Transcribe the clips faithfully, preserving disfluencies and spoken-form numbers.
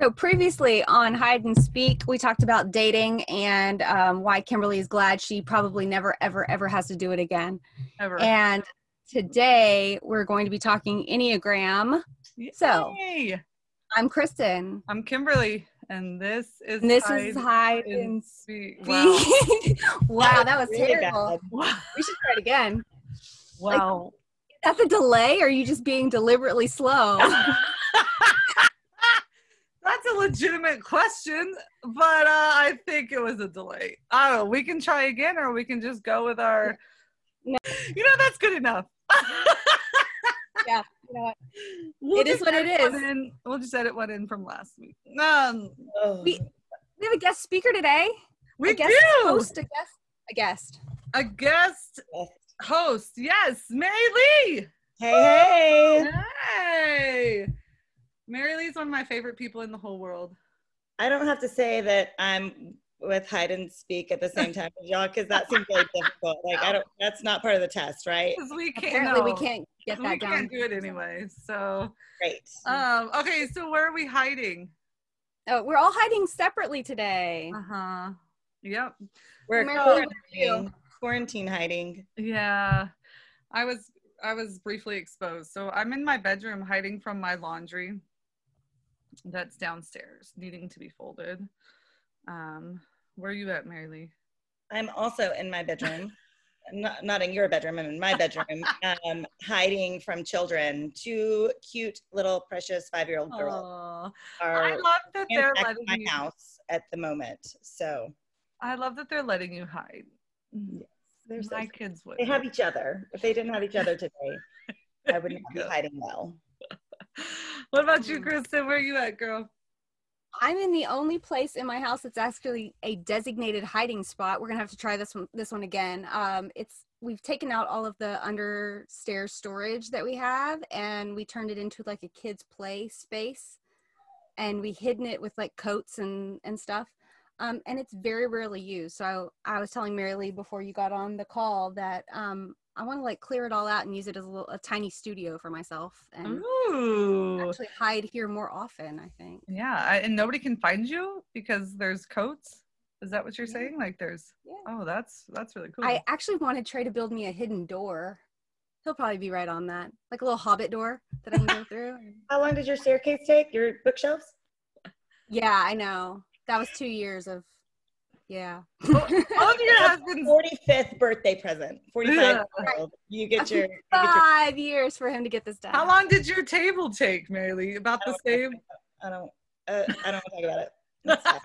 So previously on Hide and Speak, we talked about dating and um, why Kimberly is glad she probably never, ever, ever has to do it again. Ever. And today we're going to be talking Enneagram. Yay. So I'm Kristen. I'm Kimberly. And this is, and this Hide, is Hide and Speak. Speak. Wow. Wow, that was really terrible. Bad. We should try it again. Wow. Like, that's a delay, or are you just being deliberately slow? That's a legitimate question, but uh, I think it was a delay. I don't know. We can try again, or we can just go with our, no. You know, that's good enough. Yeah, you know what? We'll it is what it is. In, we'll just edit one in from last week. Um, we, we have a guest speaker today. We a guest do. Host, a guest, a guest. A guest host. Yes, Mary Lee. Hey, oh, hey. Hey. Mary Lee's one of my favorite people in the whole world. I don't have to say that I'm with Hide and Speak at the same time as y'all, because that seems really difficult. Like, I don't, that's not part of the test, right? Because we can't, apparently no. we can't get that we done. We can't do it anyway, so. Great. Um, okay, so where are we hiding? Oh, we're all hiding separately today. Uh-huh, yep. We're Mary, quarantine, quarantine hiding. Yeah, I was, I was briefly exposed. So I'm in my bedroom hiding from my laundry. That's downstairs, needing to be folded. Um, where are you at, Mary Lee? I'm also in my bedroom. not, not in your bedroom, I'm in my bedroom, um, hiding from children. Two cute little precious five-year-old girls are I love that they're letting my you... house at the moment. So I love that they're letting you hide. Yes, they're so my sweet. Kids would. They have each other. If they didn't have each other today, I would not be hiding well. What about you, Kristen? Where are you at, girl? I'm in the only place in my house that's actually a designated hiding spot. We're gonna have to try this one, this one again. Um, it's we've taken out all of the under stairs storage that we have, and we turned it into like a kids' play space, and we hidden it with like coats and and stuff. Um, and it's very rarely used. So I, I was telling Mary Lee before you got on the call that um, I want to like clear it all out and use it as a little a tiny studio for myself and Ooh. Actually hide here more often, I think. Yeah, I, and nobody can find you because there's coats. Is that what you're yeah. saying? Like there's, yeah. oh, that's that's really cool. I actually wanted Trey to build me a hidden door. He'll probably be right on that, like a little hobbit door that I can go through. How long did your staircase take? Your bookshelves? Yeah, I know. That was two years of, yeah. Well, all of your husband's forty-fifth birthday present. forty-five You get your five you get your... years for him to get this done. How long did your table take, Mary Lee? About the same. I don't. Uh, I don't talk about it. That's fine.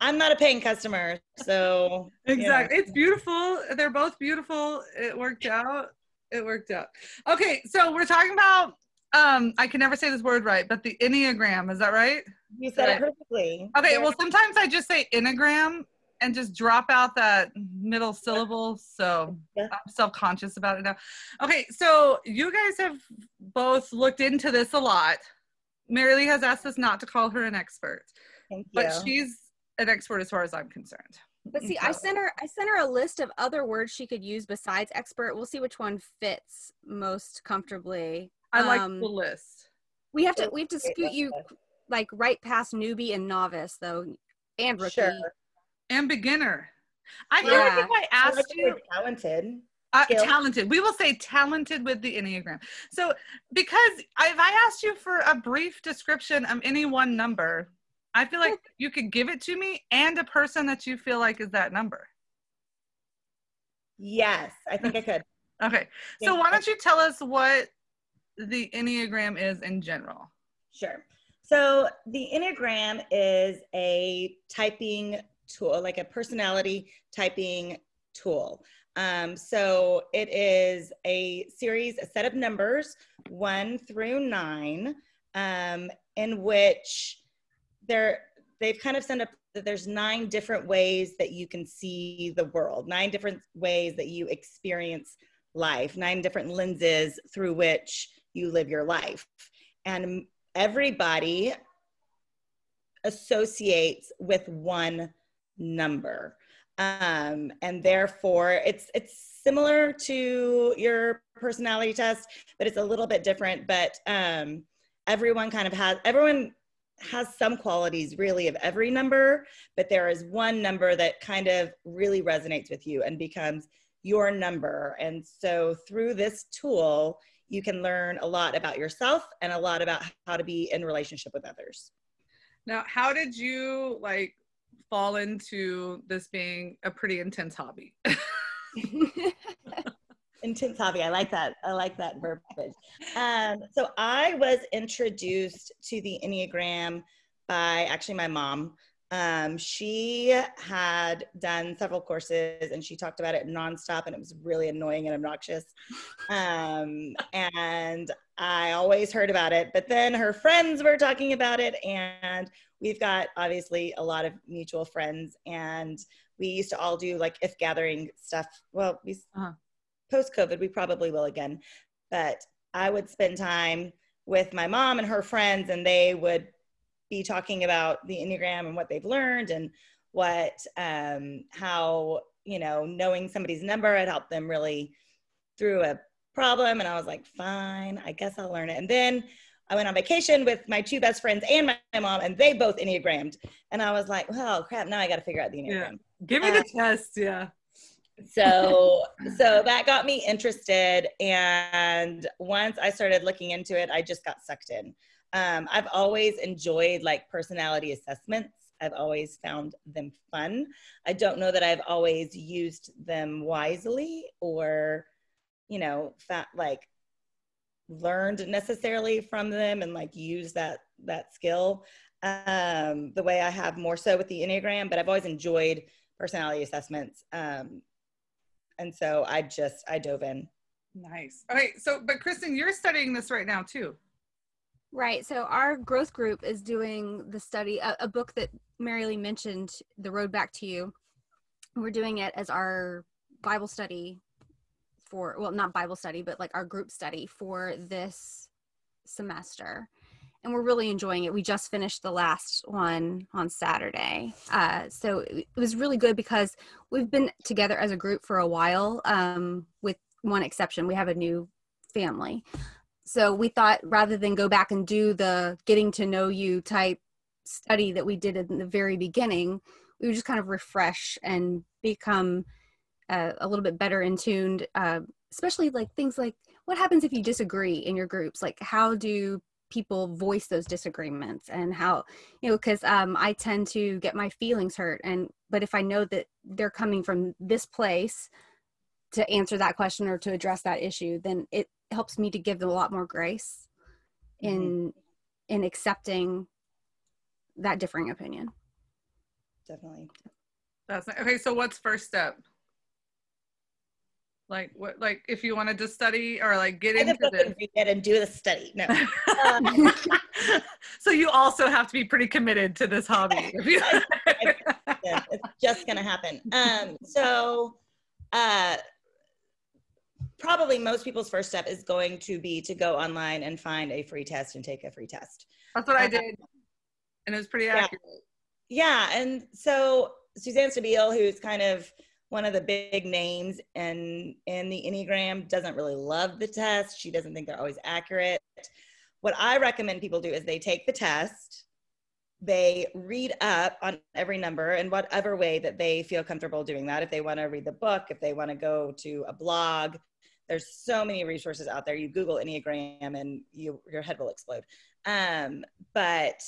I'm not a paying customer, so exactly. You know. It's beautiful. They're both beautiful. It worked out. It worked out. Okay, so we're talking about. Um, I can never say this word right, but the Enneagram, is that right? You said it perfectly. Okay, well, sometimes I just say Enneagram and just drop out that middle syllable, so yeah. I'm self-conscious about it now. Okay, so you guys have both looked into this a lot. Mary Lee has asked us not to call her an expert, Thank you. But she's an expert as far as I'm concerned. But see, so. I sent her I sent her a list of other words she could use besides expert. We'll see which one fits most comfortably. I like um, the list. We have to we have to scoot you like right past newbie and novice though, and rookie sure. and beginner. I feel yeah. like if I asked I like you, talented, uh, talented. We will say talented with the Enneagram. So because if I asked you for a brief description of any one number, I feel like you could give it to me and a person that you feel like is that number. Yes, I think I could. Okay, so why don't you tell us what the Enneagram is in general? Sure. So the Enneagram is a typing tool, like a personality typing tool. Um, so it is a series, a set of numbers, one through nine, um, in which they're, they've kind of summed up that there's nine different ways that you can see the world, nine different ways that you experience life, nine different lenses through which you live your life. And everybody associates with one number. Um, and therefore it's, it's similar to your personality test, but it's a little bit different, but um, everyone kind of has, everyone has some qualities really of every number, but there is one number that kind of really resonates with you and becomes your number. And so through this tool, you can learn a lot about yourself and a lot about how to be in relationship with others. Now, how did you like fall into this being a pretty intense hobby? Intense hobby. I like that. I like that verbiage. Um, so I was introduced to the Enneagram by actually my mom. Um, she had done several courses and she talked about it nonstop, and it was really annoying and obnoxious. Um, and I always heard about it, but then her friends were talking about it, and we've got obviously a lot of mutual friends, and we used to all do like I F Gathering stuff. Well, we, uh-huh. post-COVID, we probably will again, but I would spend time with my mom and her friends, and they would be talking about the Enneagram and what they've learned and what, um, how, you know, knowing somebody's number had helped them really through a problem. And I was like, fine, I guess I'll learn it. And then I went on vacation with my two best friends and my, my mom, and they both Enneagrammed. And I was like, well, crap, now I got to figure out the Enneagram. Yeah. Give me the uh, test. Yeah. So, so that got me interested. And once I started looking into it, I just got sucked in. Um, I've always enjoyed like personality assessments. I've always found them fun. I don't know that I've always used them wisely or, you know, fat, like learned necessarily from them and like used that, that skill um, the way I have more so with the Enneagram, but I've always enjoyed personality assessments. Um, and so I just, I dove in. Nice. All right. So, but Kristen, you're studying this right now too. Right. So our growth group is doing the study, a, a book that Mary Lee mentioned, The Road Back to You. We're doing it as our Bible study for, well, not Bible study, but like our group study for this semester. And we're really enjoying it. We just finished the last one on Saturday. Uh, so it, it was really good because we've been together as a group for a while, um, with one exception. We have a new family. So we thought rather than go back and do the getting to know you type study that we did in the very beginning, we would just kind of refresh and become uh, a little bit better in tuned, uh, especially like things like what happens if you disagree in your groups? Like how do people voice those disagreements and how, you know, because um, I tend to get my feelings hurt. And but if I know that they're coming from this place to answer that question or to address that issue, then it helps me to give them a lot more grace in mm-hmm. in accepting that differing opinion. Definitely. That's nice. Okay, so what's first step? Like what, like if you wanted to study or like get I into it and read it and do the study. No. Um, so you also have to be pretty committed to this hobby. It's just gonna happen. Um, so uh probably most people's first step is going to be to go online and find a free test and take a free test. That's what I did. And it was pretty accurate. Yeah. yeah. And so Suzanne Stabile, who's kind of one of the big names in, in the Enneagram, doesn't really love the test. She doesn't think they're always accurate. What I recommend people do is they take the test, they read up on every number in whatever way that they feel comfortable doing that. If they want to read the book, if they want to go to a blog, there's so many resources out there. You Google Enneagram and you, your head will explode. Um, but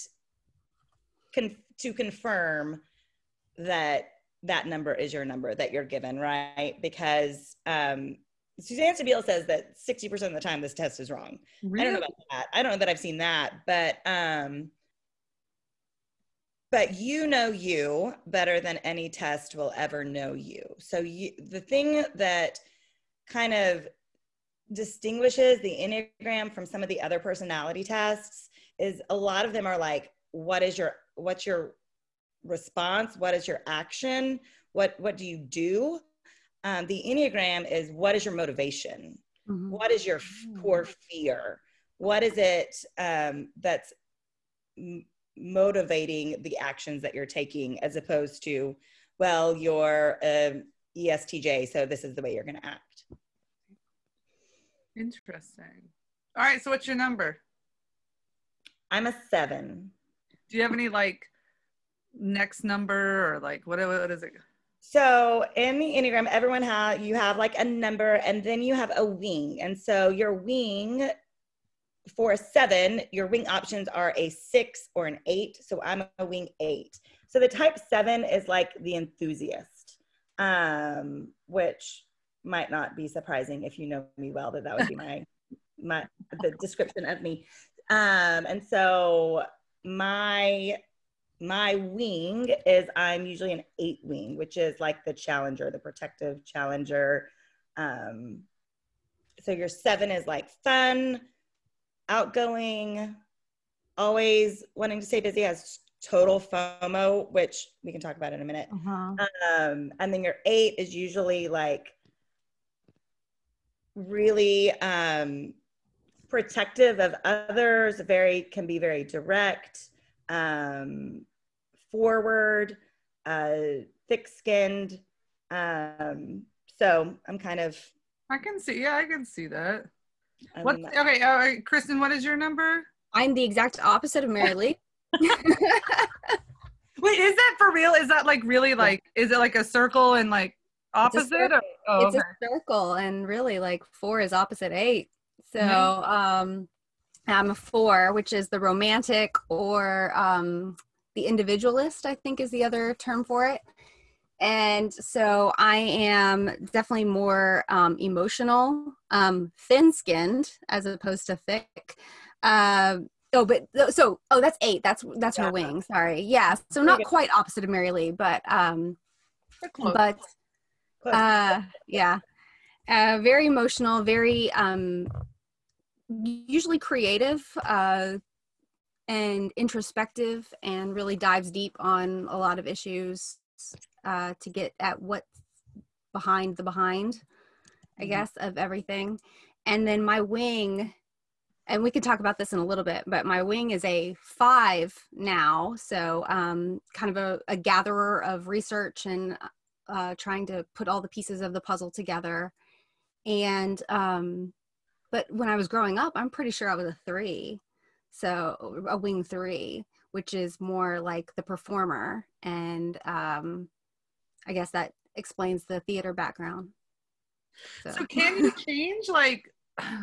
con to confirm that that number is your number that you're given, right? Because um, Suzanne Stabile says that sixty percent of the time this test is wrong. Really? I don't know about that. I don't know that I've seen that, but um, but you know you better than any test will ever know you. So you, the thing that kind of distinguishes the Enneagram from some of the other personality tests is a lot of them are like, what is your, what's your response? What is your action? What, what do you do? Um, the Enneagram is, what is your motivation? Mm-hmm. What is your core fear? What is it um, that's m motivating the actions that you're taking, as opposed to, well, you're an E S T J, so this is the way you're going to act. Interesting. All right, so what's your number? I'm a seven. Do you have any like next number or like what, what is it? So in the Enneagram, everyone has, you have like a number and then you have a wing. And so your wing for a seven, your wing options are a six or an eight. So I'm a wing eight. So the type seven is like the enthusiast, um, which might not be surprising if you know me well, that that would be my, my the description of me. Um, and so my, my wing is I'm usually an eight wing, which is like the challenger, the protective challenger. Um, so your seven is like fun, outgoing, always wanting to stay busy, has total FOMO, which we can talk about in a minute. Uh-huh. Um, and then your eight is usually like really um, protective of others, very, can be very direct, um, forward, uh, thick-skinned. Um, so I'm kind of. I can see, yeah, I can see that. What, okay, uh, Kristen, what is your number? I'm the exact opposite of Mary Lee. Wait, is that for real? Is that like really like, is it like a circle and like opposite? It's a circle, or, oh, it's okay. a circle and really like four is opposite eight. So mm-hmm. um, I'm a four, which is the romantic or um, the individualist, I think is the other term for it. And so I am definitely more um, emotional, um, thin-skinned as opposed to thick. Uh, oh, but so oh, that's eight. That's that's yeah. her wing. Sorry, yeah. So not quite opposite of Mary Lee, but um, but uh, yeah, uh, very emotional, very um, usually creative uh, and introspective, and really dives deep on a lot of issues. Uh, to get at what's behind the behind, I guess, of everything. And then my wing, and we could talk about this in a little bit, but my wing is a five now. So um, kind of a, a gatherer of research and uh, trying to put all the pieces of the puzzle together. And, um, but when I was growing up, I'm pretty sure I was a three. So a wing three, which is more like the performer. And, um, I guess that explains the theater background. So, so can you change, like,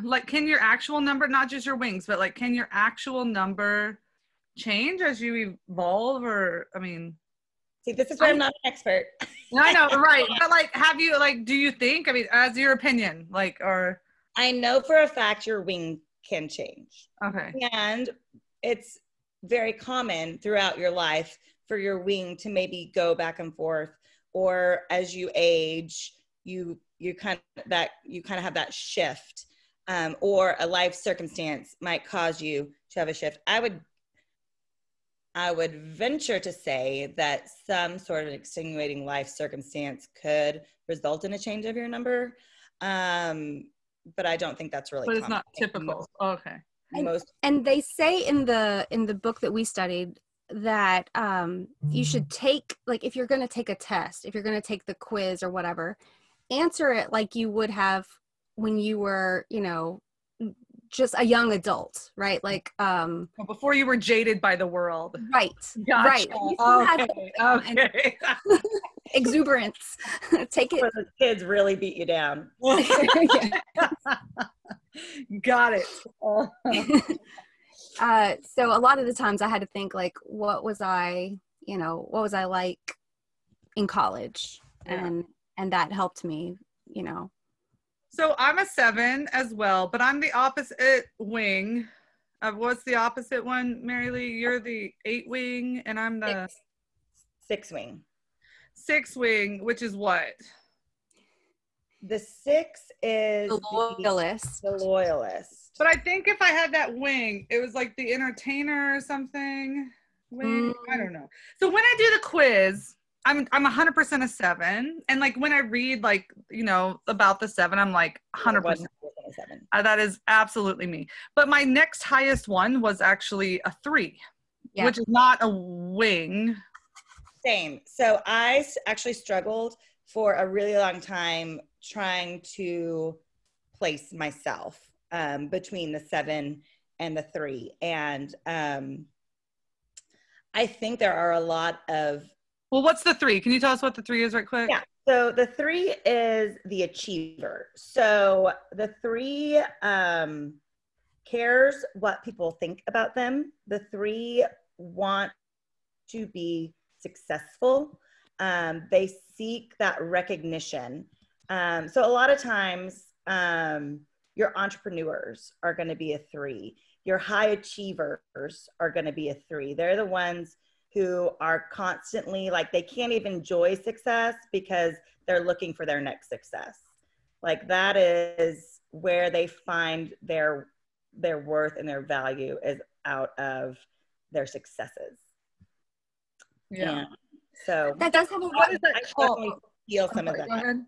like can your actual number, not just your wings, but like, can your actual number change as you evolve? Or, I mean. See, this is where I'm, I'm not an expert. I know, right. But like, have you, like, do you think, I mean, as your opinion, like, or. I know for a fact your wing can change. Okay. And it's very common throughout your life for your wing to maybe go back and forth. Or as you age, you you kind of that you kind of have that shift, um, or a life circumstance might cause you to have a shift. I would I would venture to say that some sort of extenuating life circumstance could result in a change of your number, um, but I don't think that's really. But it's common. Not typical. Oh, okay. And, Most and they say in the in the book that we studied. That um, you should take, like, if you're going to take a test, if you're going to take the quiz or whatever, answer it like you would have when you were, you know, just a young adult, right? Like, um, before you were jaded by the world. Right. Gotcha. Right. You still had okay. okay. exuberance. Take it. Where the kids really beat you down. Got it. Uh, so a lot of the times I had to think like, what was I, you know, what was I like in college? Yeah. And, and that helped me, you know. So I'm a seven as well, but I'm the opposite wing of what's the opposite one, Mary Lee? You're the eight wing and I'm the six, six wing, six wing, which is what? The six is the loyalist. The, the loyalist. But I think if I had that wing, it was like the entertainer or something. Wing, mm. I don't know. So when I do the quiz, I'm I'm one hundred percent a seven. And like when I read like, you know, about the seven, I'm like one hundred percent. Uh, that is absolutely me. But my next highest one was actually a three, yeah. which is not a wing. Same. So I actually struggled for a really long time trying to place myself um, between the seven and the three. And um, I think there are a lot of... Well, what's the three? Can you tell us what the three is right quick? Yeah. So the three is the achiever. So the three um, cares what people think about them. The three want to be successful. Um, they seek that recognition. Um, so a lot of times um, your entrepreneurs are going to be a three. Your high achievers are going to be a three. They're the ones who are constantly, like, they can't even enjoy success because they're looking for their next success. Like, that is where they find their their worth and their value, is out of their successes. Yeah. yeah. So that does have a lot. I, of that I definitely feel some oh, of that.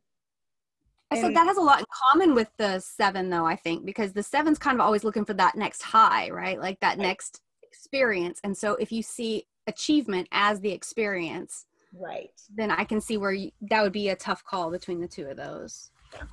I said that has a lot in common with the seven, though, I think, because the seven's kind of always looking for that next high, right? Like that right. next experience. And so if you see achievement as the experience, right, then I can see where you, that would be a tough call between the two of those. Yeah.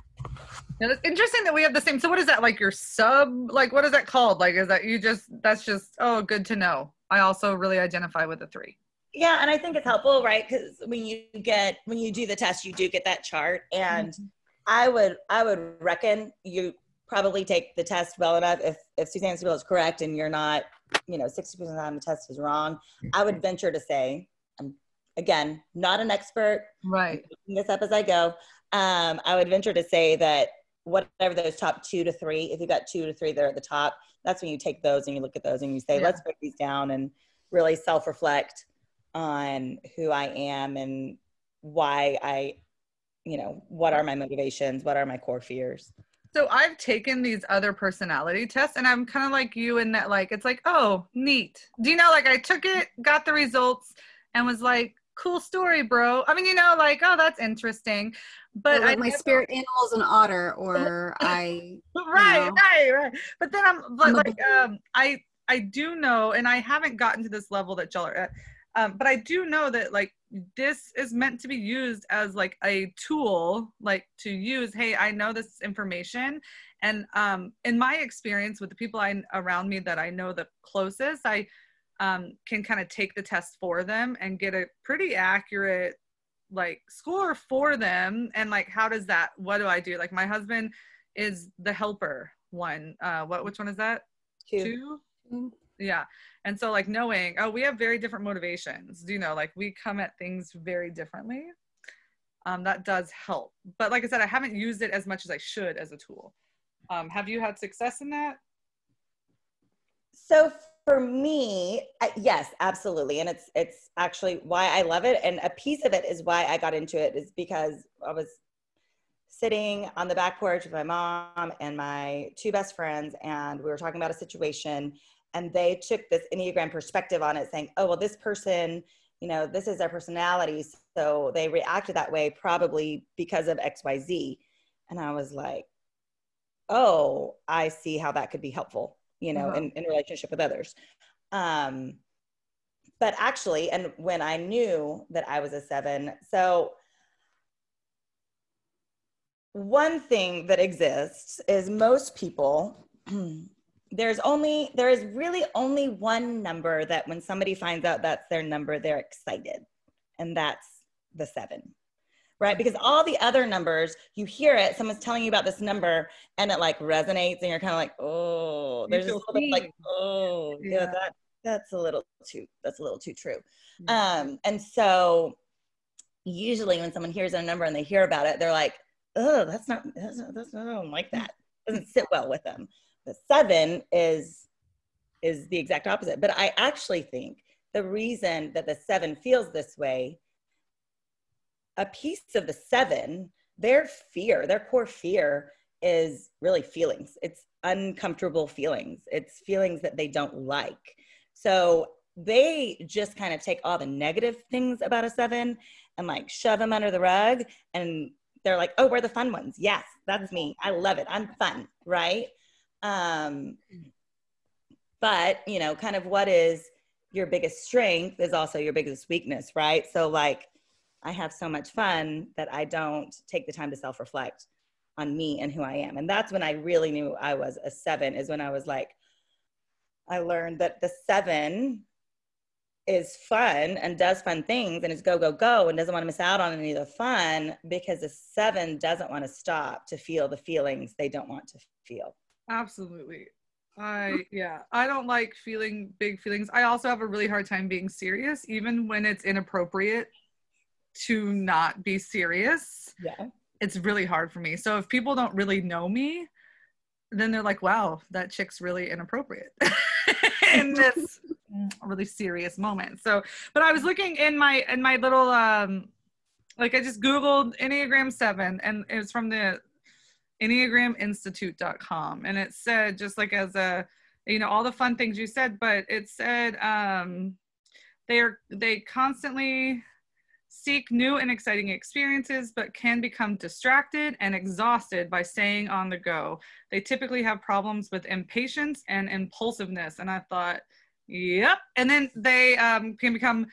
Now, it's interesting that we have the same. So what is that, like your sub, like what is that called? Like, is that you just, that's just, oh, good to know. I also really identify with the three. Yeah. And I think it's helpful, right? Because when you get, when you do the test, you do get that chart, and mm-hmm. I would, I would reckon you probably take the test well enough. If, if Suzanne Stabile is correct and you're not, you know, sixty percent of the time the test is wrong, I would venture to say, I'm, again, not an expert. Right. I'm making this up as I go. Um, I would venture to say that whatever those top two to three, if you got two to three there at the top, that's when you take those and you look at those and you say, yeah. let's break these down and really self-reflect on who I am and why I you know, what are my motivations? What are my core fears? So I've taken these other personality tests, and I'm kind of like you in that, like, it's like, oh, neat. Do you know, like I took it, got the results, and was like, cool story, bro. I mean, you know, like, oh, that's interesting. But like I my never... spirit animal's an otter, or I. Right, you know. right, right. But then I'm like, like um, I, I do know, and I haven't gotten to this level that y'all are at, um, but I do know that, like, this is meant to be used as like a tool, like to use, hey, I know this information. And um, in my experience with the people I, around me that I know the closest, I um, can kind of take the test for them and get a pretty accurate like score for them. And like, how does that, what do I do? Like my husband is the helper one. Uh, what, which one is that? Two. Two? Mm-hmm. Yeah. And so like knowing, oh, we have very different motivations, you know, like we come at things very differently. Um, that does help. But like I said, I haven't used it as much as I should as a tool. Um, have you had success in that? So for me, I, yes, absolutely. And it's, it's actually why I love it. And a piece of it is why I got into it, is because I was sitting on the back porch with my mom and my two best friends, and we were talking about a situation. And they took this Enneagram perspective on it, saying, oh, well, this person, you know, this is their personality, so they reacted that way probably because of X Y Z. And I was like, oh, I see how that could be helpful, you know, mm-hmm. in, in relationship with others. Um, but actually, and when I knew that I was a seven, so one thing that exists is most people... There's only, there is really only one number that when somebody finds out that's their number, they're excited. And that's the seven, right? Because all the other numbers, you hear it, someone's telling you about this number and it like resonates and you're kind of like, oh, there's just a little bit like, oh, yeah, that, that's a little too, that's a little too true. Um, and so usually when someone hears a number and they hear about it, they're like, oh, that's not, that's not, that's not, I don't like that. It doesn't sit well with them. The seven is, is the exact opposite. But I actually think the reason that the seven feels this way, a piece of the seven, their fear, their core fear is really feelings. It's uncomfortable feelings. It's feelings that they don't like. So they just kind of take all the negative things about a seven and like shove them under the rug. And they're like, oh, we're the fun ones. Yes, that's me. I love it. I'm fun, right? Um, but you know, kind of what is your biggest strength is also your biggest weakness, right? So like, I have so much fun that I don't take the time to self-reflect on me and who I am. And that's when I really knew I was a seven, is when I was like, I learned that the seven is fun and does fun things and is go, go, go and doesn't want to miss out on any of the fun, because the seven doesn't want to stop to feel the feelings they don't want to feel. Absolutely. I, yeah, I don't like feeling big feelings. I also have a really hard time being serious, even when it's inappropriate to not be serious. Yeah. It's really hard for me. So if people don't really know me, then they're like, wow, that chick's really inappropriate in this really serious moment. So, but I was looking in my, in my little, um, like I just Googled Enneagram seven, and it was from the Enneagram Institute dot com. And it said, just like as a, you know, all the fun things you said, but it said, um, they are, they constantly seek new and exciting experiences, but can become distracted and exhausted by staying on the go. They typically have problems with impatience and impulsiveness. And I thought, yep. And then they um, can become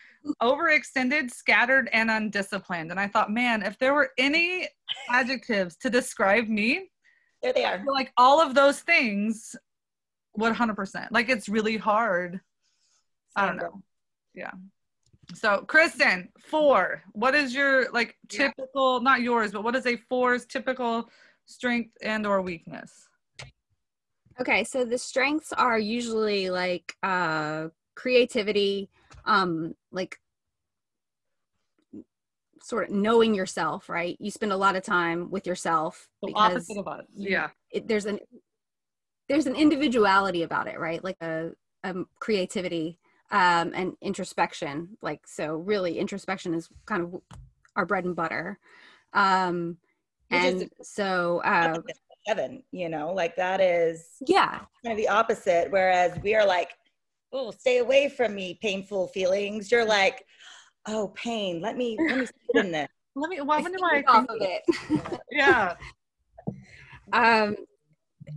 overextended, scattered, and undisciplined. And I thought, man, if there were any adjectives to describe me, there they are. I feel like all of those things, one hundred percent. Like, it's really hard. I don't know. Yeah. So, Kristen, four. What is your, like, typical, yeah. not yours, but what is a four's typical strength and or weakness? Okay, so the strengths are usually like uh, creativity, um, like sort of knowing yourself, right? You spend a lot of time with yourself. So opposite of us, yeah. It, there's an there's an individuality about it, right? Like a, a creativity um, and introspection. Like, so really, introspection is kind of our bread and butter, um, and is- so. Uh, Seven, you know, like that is yeah kind of the opposite, whereas we are like, oh, stay away from me, painful feelings. You're like, oh, pain, let me let me sit in this. Let me why wonder why I off of it. Yeah. um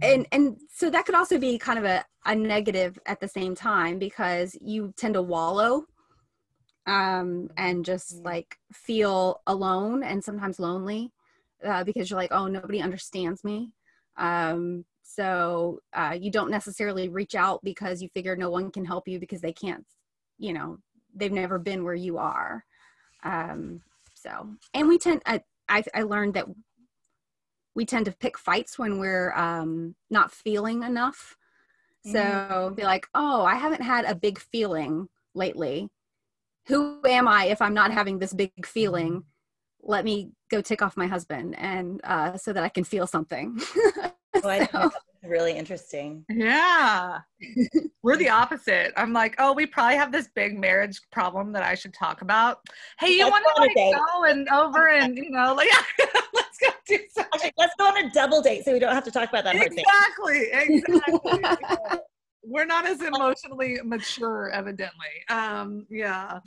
and and so that could also be kind of a, a negative at the same time, because you tend to wallow um and just like feel alone and sometimes lonely, uh, because you're like, oh, nobody understands me. Um, so uh, you don't necessarily reach out because you figure no one can help you because they can't, you know, they've never been where you are. Um, so, and we tend, I, I, I learned that we tend to pick fights when we're um, not feeling enough. Mm-hmm. So be like, oh, I haven't had a big feeling lately. Who am I if I'm not having this big feeling? Let me go tick off my husband, and uh, so that I can feel something. so. Well, I think that's really interesting. Yeah. We're the opposite. I'm like, oh, we probably have this big marriage problem that I should talk about. Hey, you want to like, go and over and, you know, like, let's go do something. Actually, let's go on a double date so we don't have to talk about that hard thing. Exactly. Exactly. We're not as emotionally mature, evidently. Um, yeah.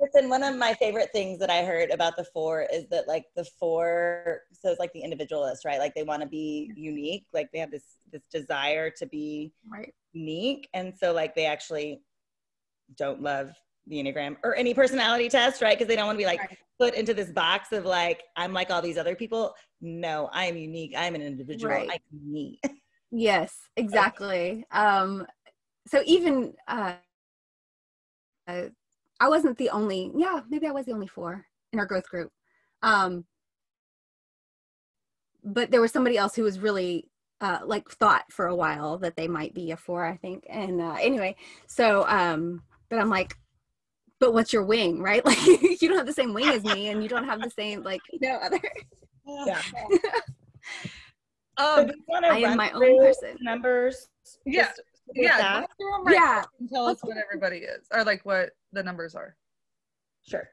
Listen, one of my favorite things that I heard about the four is that, like, the four, so it's like the individualist, right? Like, they want to be unique. Like, they have this this desire to be right. unique. And so, like, they actually don't love the Enneagram or any personality test, right? Because they don't want to be, like, right. put into this box of, like, I'm like all these other people. No, I am unique. I'm an individual. Right. I'm unique. Yes, exactly. Um, So even, uh, uh, I wasn't the only, yeah, maybe I was the only four in our growth group. Um, but there was somebody else who was really, uh, like, thought for a while that they might be a four, I think. And uh, anyway, so, um, but I'm like, but what's your wing, right? Like, you don't have the same wing as me, and you don't have the same, like, you know, other. Yeah. um, so do you wanna I am my own person. Numbers. Yeah. Just- Yeah, right yeah. Tell us what everybody is, or like what the numbers are. Sure.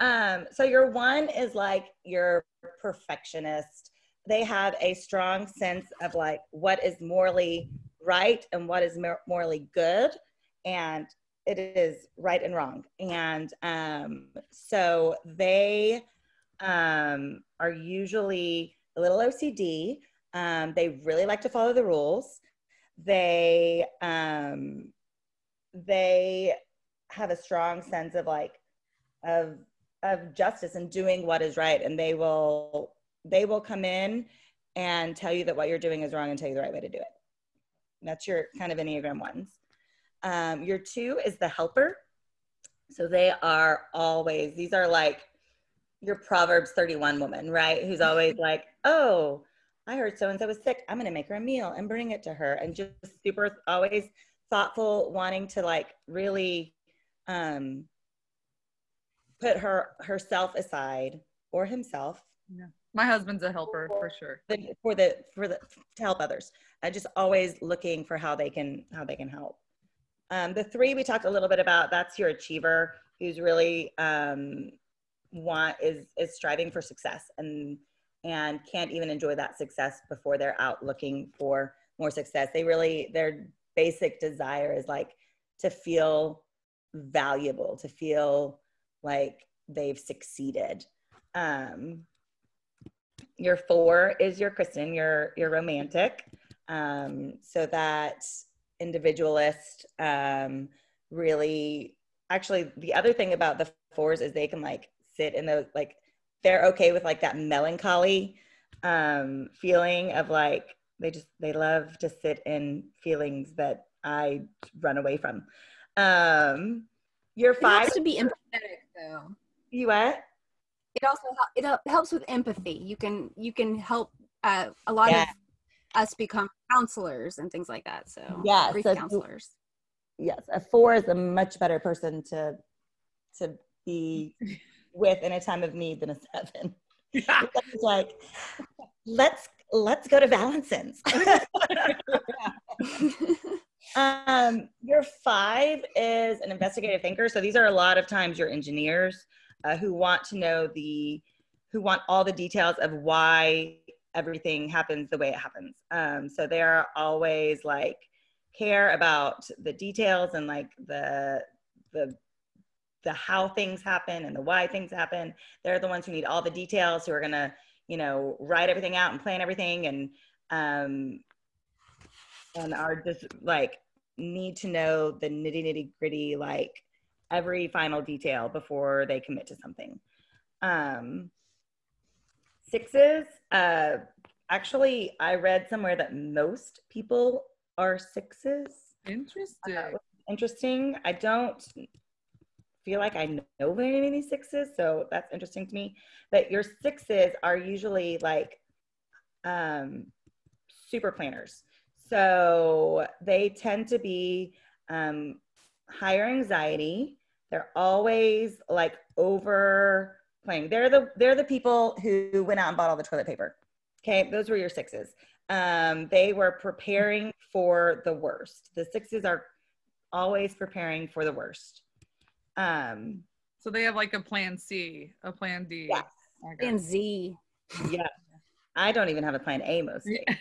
Um, so your one is like your perfectionist. They have a strong sense of like what is morally right and what is mor- morally good, and it is right and wrong. And um, so they um, are usually a little O C D. Um, they really like to follow the rules. They um, they have a strong sense of like of of justice and doing what is right, and they will they will come in and tell you that what you're doing is wrong and tell you the right way to do it. And that's your kind of Enneagram ones. Um, your two is the helper. So they are always, these are like your Proverbs thirty-one woman, right? Who's always like, oh, I heard so-and-so was sick. I'm going to make her a meal and bring it to her. And just super always thoughtful, wanting to like really um, put her herself aside or himself. Yeah. My husband's a helper for sure. The, for the, for the, to help others. I just always looking for how they can, how they can help. Um, the three we talked a little bit about, that's your achiever who's really um, want is, is striving for success and, and can't even enjoy that success before they're out looking for more success. They really, their basic desire is like to feel valuable, to feel like they've succeeded. Um, your four is your Kristen, your, your romantic. Um, so that individualist, um, really, actually the other thing about the fours is they can like sit in those, like, they're okay with like that melancholy um, feeling of like, they just, they love to sit in feelings that I run away from. Um, your five. It has to be empathetic though. You what? It also, it helps with empathy. You can, you can help uh, a lot yeah. of us become counselors and things like that. So yeah, grief so counselors. Yes. A four is a much better person to, to be with in a time of need than a seven. Yeah. It's like, let's, let's go to Valentine's. um, your five is an investigative thinker. So these are a lot of times your engineers uh, who want to know the, who want all the details of why everything happens the way it happens. Um, so they're always like care about the details and like the, the, the how things happen and the why things happen. They're the ones who need all the details, who are going to, you know, write everything out and plan everything and, um, and are just like need to know the nitty nitty gritty, like every final detail before they commit to something. Um, sixes, uh, actually I read somewhere that most people are sixes. Interesting. Uh, interesting. I don't feel like I know very many sixes, so that's interesting to me. But your sixes are usually like um, super planners. So they tend to be um, higher anxiety. They're always like over planning. They're the, they're the people who went out and bought all the toilet paper. Okay, those were your sixes. Um, they were preparing for the worst. The sixes are always preparing for the worst. Um, so they have like a plan C, a plan D. Yes. Plan Z. Yeah. I don't even have a plan A most days. Yeah.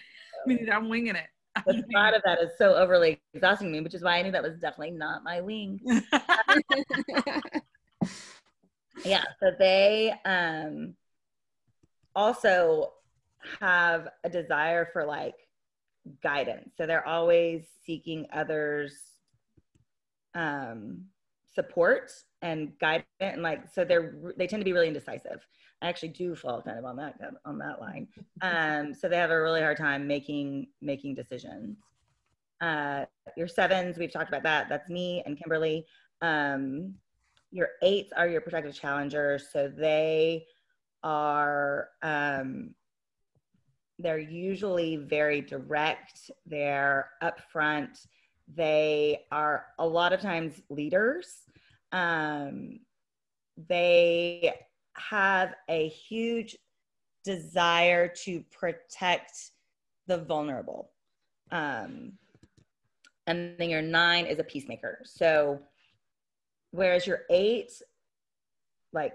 So. I'm winging it. The thought of that is so overly exhausting me, which is why I knew that was definitely not my wing. Yeah. So they, um, also have a desire for like guidance. So they're always seeking others, um, support and guidance, and like so they're they tend to be really indecisive. I actually do fall kind of on that on that line. Um, so they have a really hard time making making decisions. Uh, your sevens, we've talked about that. That's me and Kimberly. Um, your eights are your protective challengers. So they are um, they're usually very direct. They're upfront. They are a lot of times leaders. Um, they have a huge desire to protect the vulnerable. Um, and then your nine is a peacemaker. So whereas your eight, like,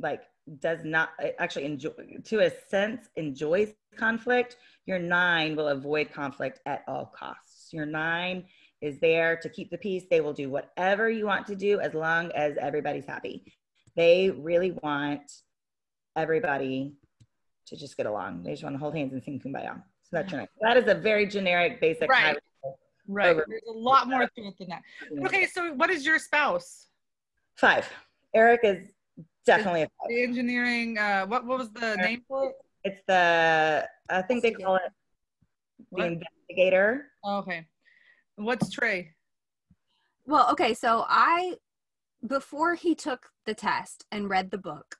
like does not actually enjoy, to a sense, enjoys conflict, your nine will avoid conflict at all costs. Your nine is there to keep the peace. They will do whatever you want to do as long as everybody's happy. They really want everybody to just get along. They just want to hold hands and sing Kumbaya. So that's your night. That is a very generic, basic. Right. Right. Over. There's a lot more to it than that. Okay. So what is your spouse? Five. Eric is definitely it's a five. The engineering. Uh, what, what was the Eric, name for it? It's the, I think they call it the investigator. Oh, okay. What's Trey? Well, okay, so I Before he took the test and read the book,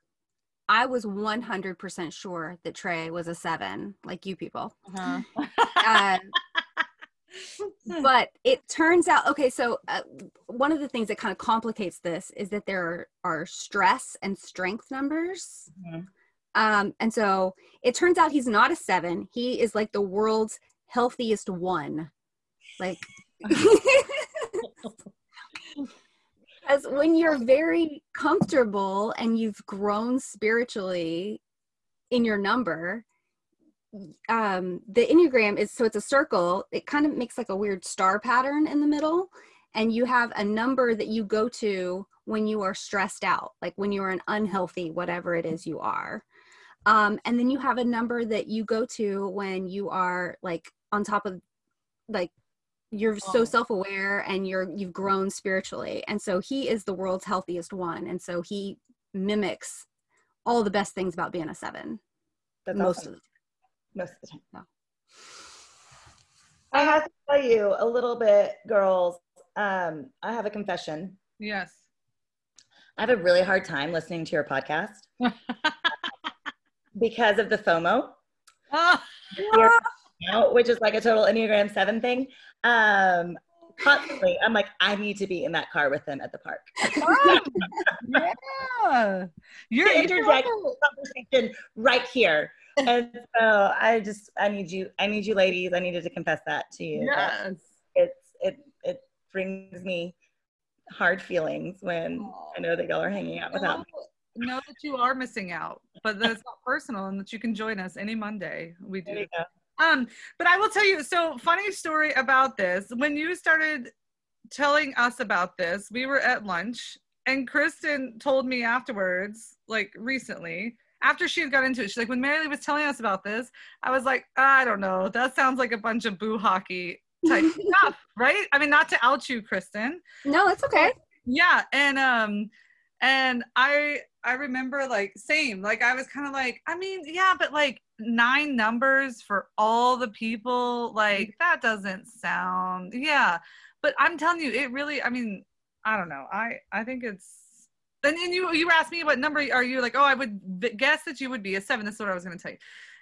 I was one hundred percent sure that Trey was a seven, like you people. Uh-huh. uh, but it turns out, okay, so uh, one of the things that kind of complicates this is that there are stress and strength numbers. Mm-hmm. Um, and so it turns out he's not a seven. He is like the world's healthiest one. Like, because when you're very comfortable and you've grown spiritually in your number, um, the Enneagram is, so it's a circle. It kind of makes like a weird star pattern in the middle. And you have a number that you go to when you are stressed out, like when you are an unhealthy, whatever it is you are. Um, and then you have a number that you go to when you are like on top of, like, you're oh. so self-aware and you're, you've grown spiritually. And so he is the world's healthiest one. And so he mimics all the best things about being a seven. That's most awesome. of the time. Most of the time. No. I have to tell you a little bit, girls. Um, I have a confession. Yes. I have a really hard time listening to your podcast because of the FOMO, oh, yeah. out, which is like a total Enneagram seven thing. Um, constantly, I'm like, I need to be in that car with them at the park. Oh, yeah, you're interjecting conversation right here, and so I just, I need you, I need you, ladies. I needed to confess that to you. Yes, it's it it brings me hard feelings when oh. I know that y'all are hanging out without me. Know that you are missing out, but that's not personal, and that you can join us any Monday. We do. Um, but I will tell you, so funny story about this. When you started telling us about this, we were at lunch, and Kristen told me afterwards, like recently, after she had got into it, she's like, when Mary Lee was telling us about this, I was like, I don't know, that sounds like a bunch of boo hockey type stuff, right? I mean, not to out you, Kristen. No, it's okay. Yeah, and um, and I I remember like same, like I was kind of like, I mean, yeah, but like nine numbers for all the people, like that doesn't sound, yeah. But I'm telling you, it really, I mean, I don't know, I I think it's, and, and you you asked me what number are you, like, oh, I would guess that you would be a seven. That's what I was gonna tell you.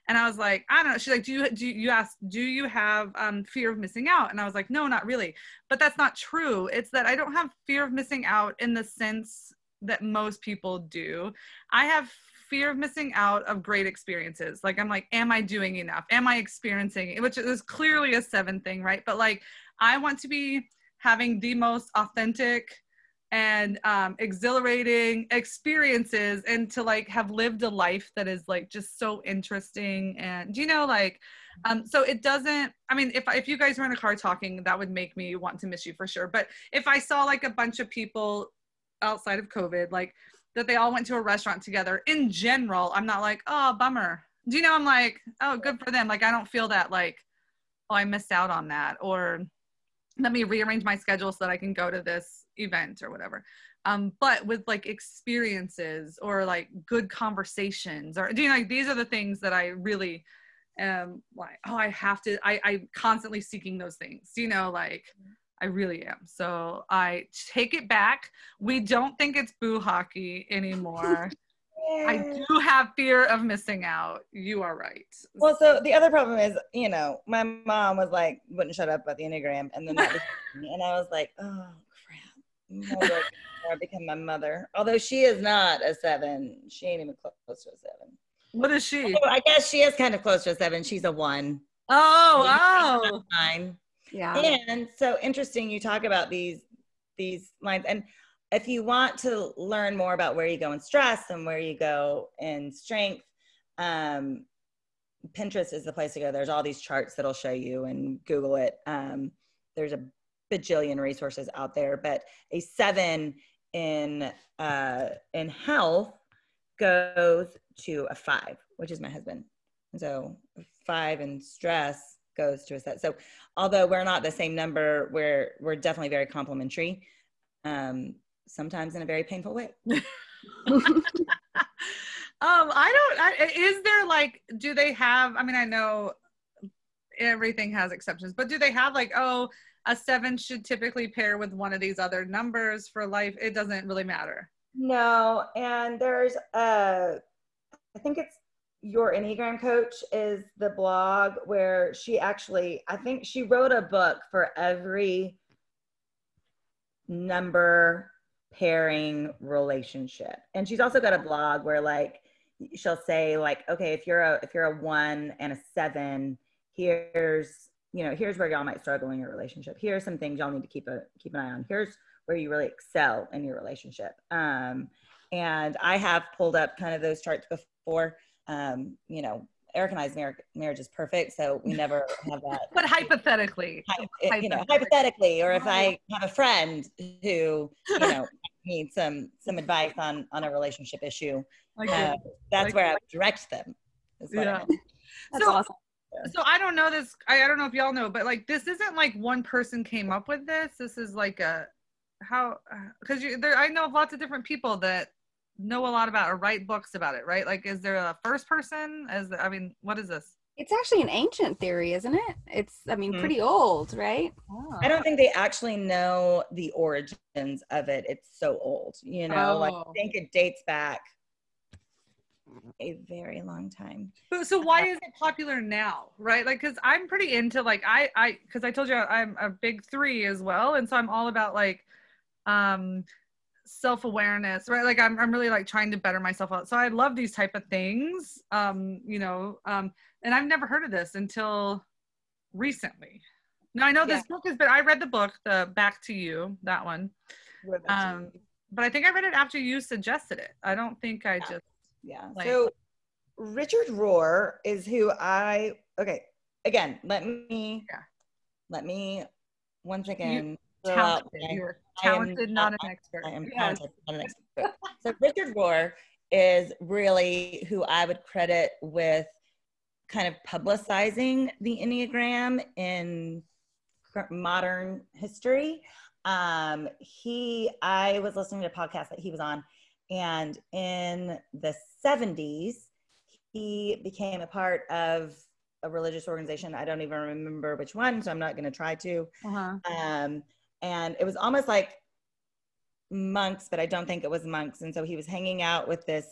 And I was like, I don't know. She's like, do you, do you, you asked, do you have um, fear of missing out? And I was like, no, not really. But that's not true. It's that I don't have fear of missing out in the sense that most people do. I have fear of missing out of great experiences. Like, I'm like, am I doing enough? Am I experiencing, which is clearly a seven thing, right? But like, I want to be having the most authentic and um, exhilarating experiences, and to like have lived a life that is like just so interesting, and you know, like um so it doesn't, I mean, if if you guys were in a car talking, that would make me want to miss you for sure. But if I saw like a bunch of people outside of COVID, like that they all went to a restaurant together in general, I'm not like, oh, bummer, do you know, I'm like, oh, good for them. Like, I don't feel that like, oh, I missed out on that, or let me rearrange my schedule so that I can go to this event or whatever. Um, but with like experiences or like good conversations, or, you know, like these are the things that I really am like, oh, I have to, I, I'm constantly seeking those things, you know, like I really am. So I take it back. We don't think it's boo hockey anymore. Yeah. I do have fear of missing out. You are right. Well, so the other problem is, you know, my mom was like, wouldn't shut up about the Enneagram. And then that was, and I was like, oh, crap. I become my mother. Although she is not a seven. She ain't even close to a seven. What is she? So I guess she is kind of close to a seven. She's a one. Oh, oh. Nine. Yeah. And so interesting you talk about these, these lines. And if you want to learn more about where you go in stress and where you go in strength, um, Pinterest is the place to go. There's all these charts that'll show you, and Google it. Um, there's a bajillion resources out there, but a seven in, uh, in health goes to a five, which is my husband. So five in stress goes to a set. So although we're not the same number, we're, we're definitely very complementary. Um, sometimes in a very painful way. um, I don't, I, is there like, do they have, I mean, I know everything has exceptions, but do they have like, oh, a seven should typically pair with one of these other numbers for life. It doesn't really matter. No, and there's a, I think it's Your Enneagram Coach is the blog where she actually, I think she wrote a book for every number pairing relationship. And she's also got a blog where like, she'll say like, okay, if you're a, if you're a one and a seven, here's, you know, here's where y'all might struggle in your relationship. Here's some things y'all need to keep a, keep an eye on. Here's where you really excel in your relationship. Um, and I have pulled up kind of those charts before. Um, you know, Eric and I's mar- marriage is perfect, so we never have that. But hypothetically. Hy- hypothetically. You know, hypothetically, or if I have a friend who, you know, needs some, some advice on, on a relationship issue, like uh, that's like where I would direct them. Yeah. That's so awesome. So I don't know this, I, I don't know if y'all know, but like, this isn't like one person came up with this. This is like a, how, because you there, I know of lots of different people that know a lot about or write books about it, right? Like, is there a first person? As I mean, what is this? It's actually an ancient theory, isn't it? It's, I mean, mm-hmm. pretty old, right? Oh. I don't think they actually know the origins of it. It's so old, you know, oh. like, I think it dates back a very long time. So why is it popular now, right? Like, because I'm pretty into like, I, I, because I told you I'm a big three as well. And so I'm all about like, um, self-awareness, right? Like I'm, I'm really like trying to better myself out. So I love these type of things, um, you know, um, and I've never heard of this until recently. Now I know yeah. this book is, but I read the book, The Back to You, that one. Um, but I think I read it after you suggested it. I don't think I yeah. just. Yeah. Like, so Richard Rohr is who I, okay. Again, let me, yeah. let me once again. You, Talented. You're talented, am, not an expert. I am talented, yes. not an expert. So Richard Rohr is really who I would credit with kind of publicizing the Enneagram in modern history. Um, he, I was listening to a podcast that he was on, and in the seventies, he became a part of a religious organization. I don't even remember which one, so I'm not going to try to. Uh-huh. Um, And it was almost like monks, but I don't think it was monks. And so he was hanging out with this,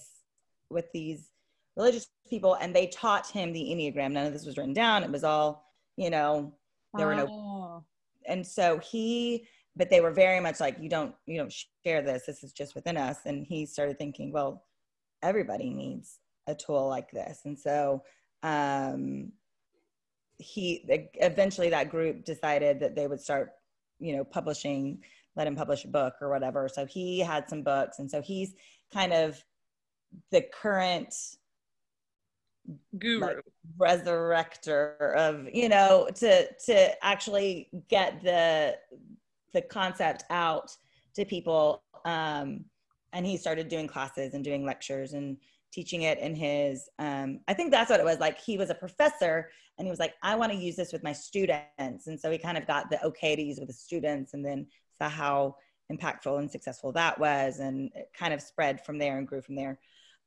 with these religious people, and they taught him the Enneagram. None of this was written down. It was all, you know, there were no, oh. and so he, but they were very much like, you don't, you don't share this. This is just within us. And he started thinking, well, everybody needs a tool like this. And so, um, he, eventually that group decided that they would start, you know, publishing, let him publish a book or whatever. So he had some books. And so he's kind of the current guru, like, resurrector of, you know, to, to actually get the, the concept out to people. Um, and he started doing classes and doing lectures and teaching it in his, um, I think that's what it was. Like, he was a professor and he was like, I want to use this with my students. And so he kind of got the okay to use with the students, and then saw how impactful and successful that was. And it kind of spread from there and grew from there.